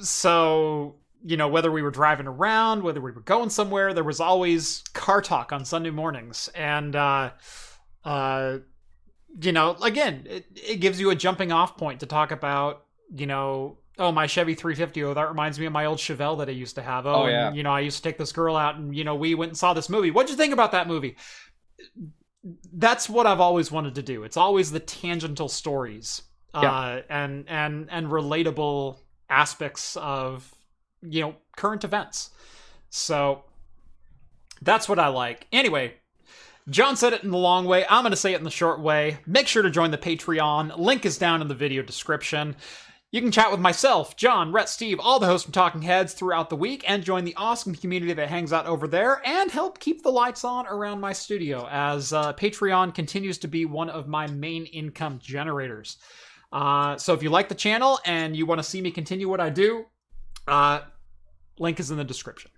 so, you know, whether we were driving around, whether we were going somewhere, there was always Car Talk on Sunday mornings. And, uh, uh, you know, again, it, it gives you a jumping off point to talk about, you know, oh, my Chevy three fifty. Oh, that reminds me of my old Chevelle that I used to have. Oh, oh yeah. And, you know, I used to take this girl out and, you know, we went and saw this movie. What'd you think about that movie? That's what I've always wanted to do. It's always the tangential stories, uh, yeah. and, and, and relatable aspects of, you know, current events. So that's what I like. Anyway, John said it in the long way. I'm going to say it in the short way. Make sure to join the Patreon. Link is down in the video description. You can chat with myself, John, Rhett, Steve, all the hosts from Talking Heads throughout the week, and join the awesome community that hangs out over there and help keep the lights on around my studio, as uh, Patreon continues to be one of my main income generators. Uh, so if you like the channel and you want to see me continue what I do, uh, link is in the description.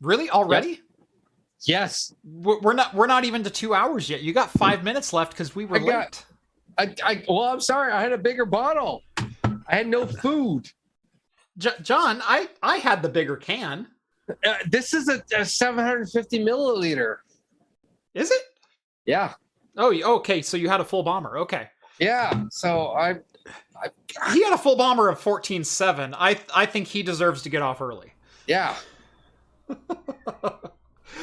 Really? Already? Yes. Yes, we're not. We're not even to two hours yet. You got five minutes left because we were I got, late. I, I well, I'm sorry. I had a bigger bottle. I had no food. J- John, I, I had the bigger can. Uh, this is a, a seven hundred fifty milliliter. Is it? Yeah. Oh, okay. So you had a full bomber. Okay. Yeah. So I. I he had a full bomber of fourteen seven. I I think he deserves to get off early. Yeah.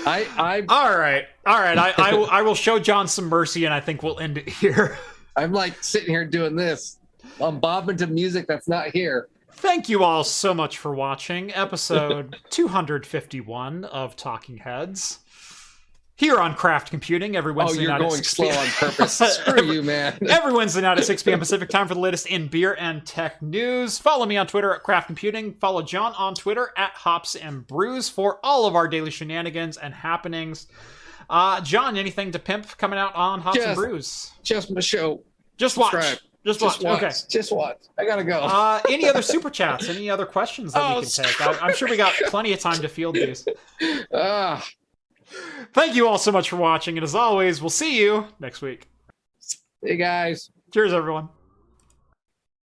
I, I all right, all right. I, I, I will show John some mercy, and I think we'll end it here. I'm like sitting here doing this. I'm bobbing to music that's not here. Thank you all so much for watching episode two fifty-one of Talking Heads here on Craft Computing every Wednesday night. Oh, you're going slow on purpose. Screw you, man. Every Wednesday night at six p.m. Pacific time for the latest in beer and tech news. Follow me on Twitter at Craft Computing. Follow John on Twitter at Hops and Brews for all of our daily shenanigans and happenings. Uh, John, anything to pimp coming out on Hops just, and Brews? Just my show. Just watch. Subscribe. Just watch. Just watch. Okay. Just watch. I gotta go. Uh, any other super chats? Any other questions that oh, we can take? I, I'm sure we got plenty of time to field these. Ah. Uh. Thank you all so much for watching, and as always, we'll see you next week. Hey guys. Cheers, everyone.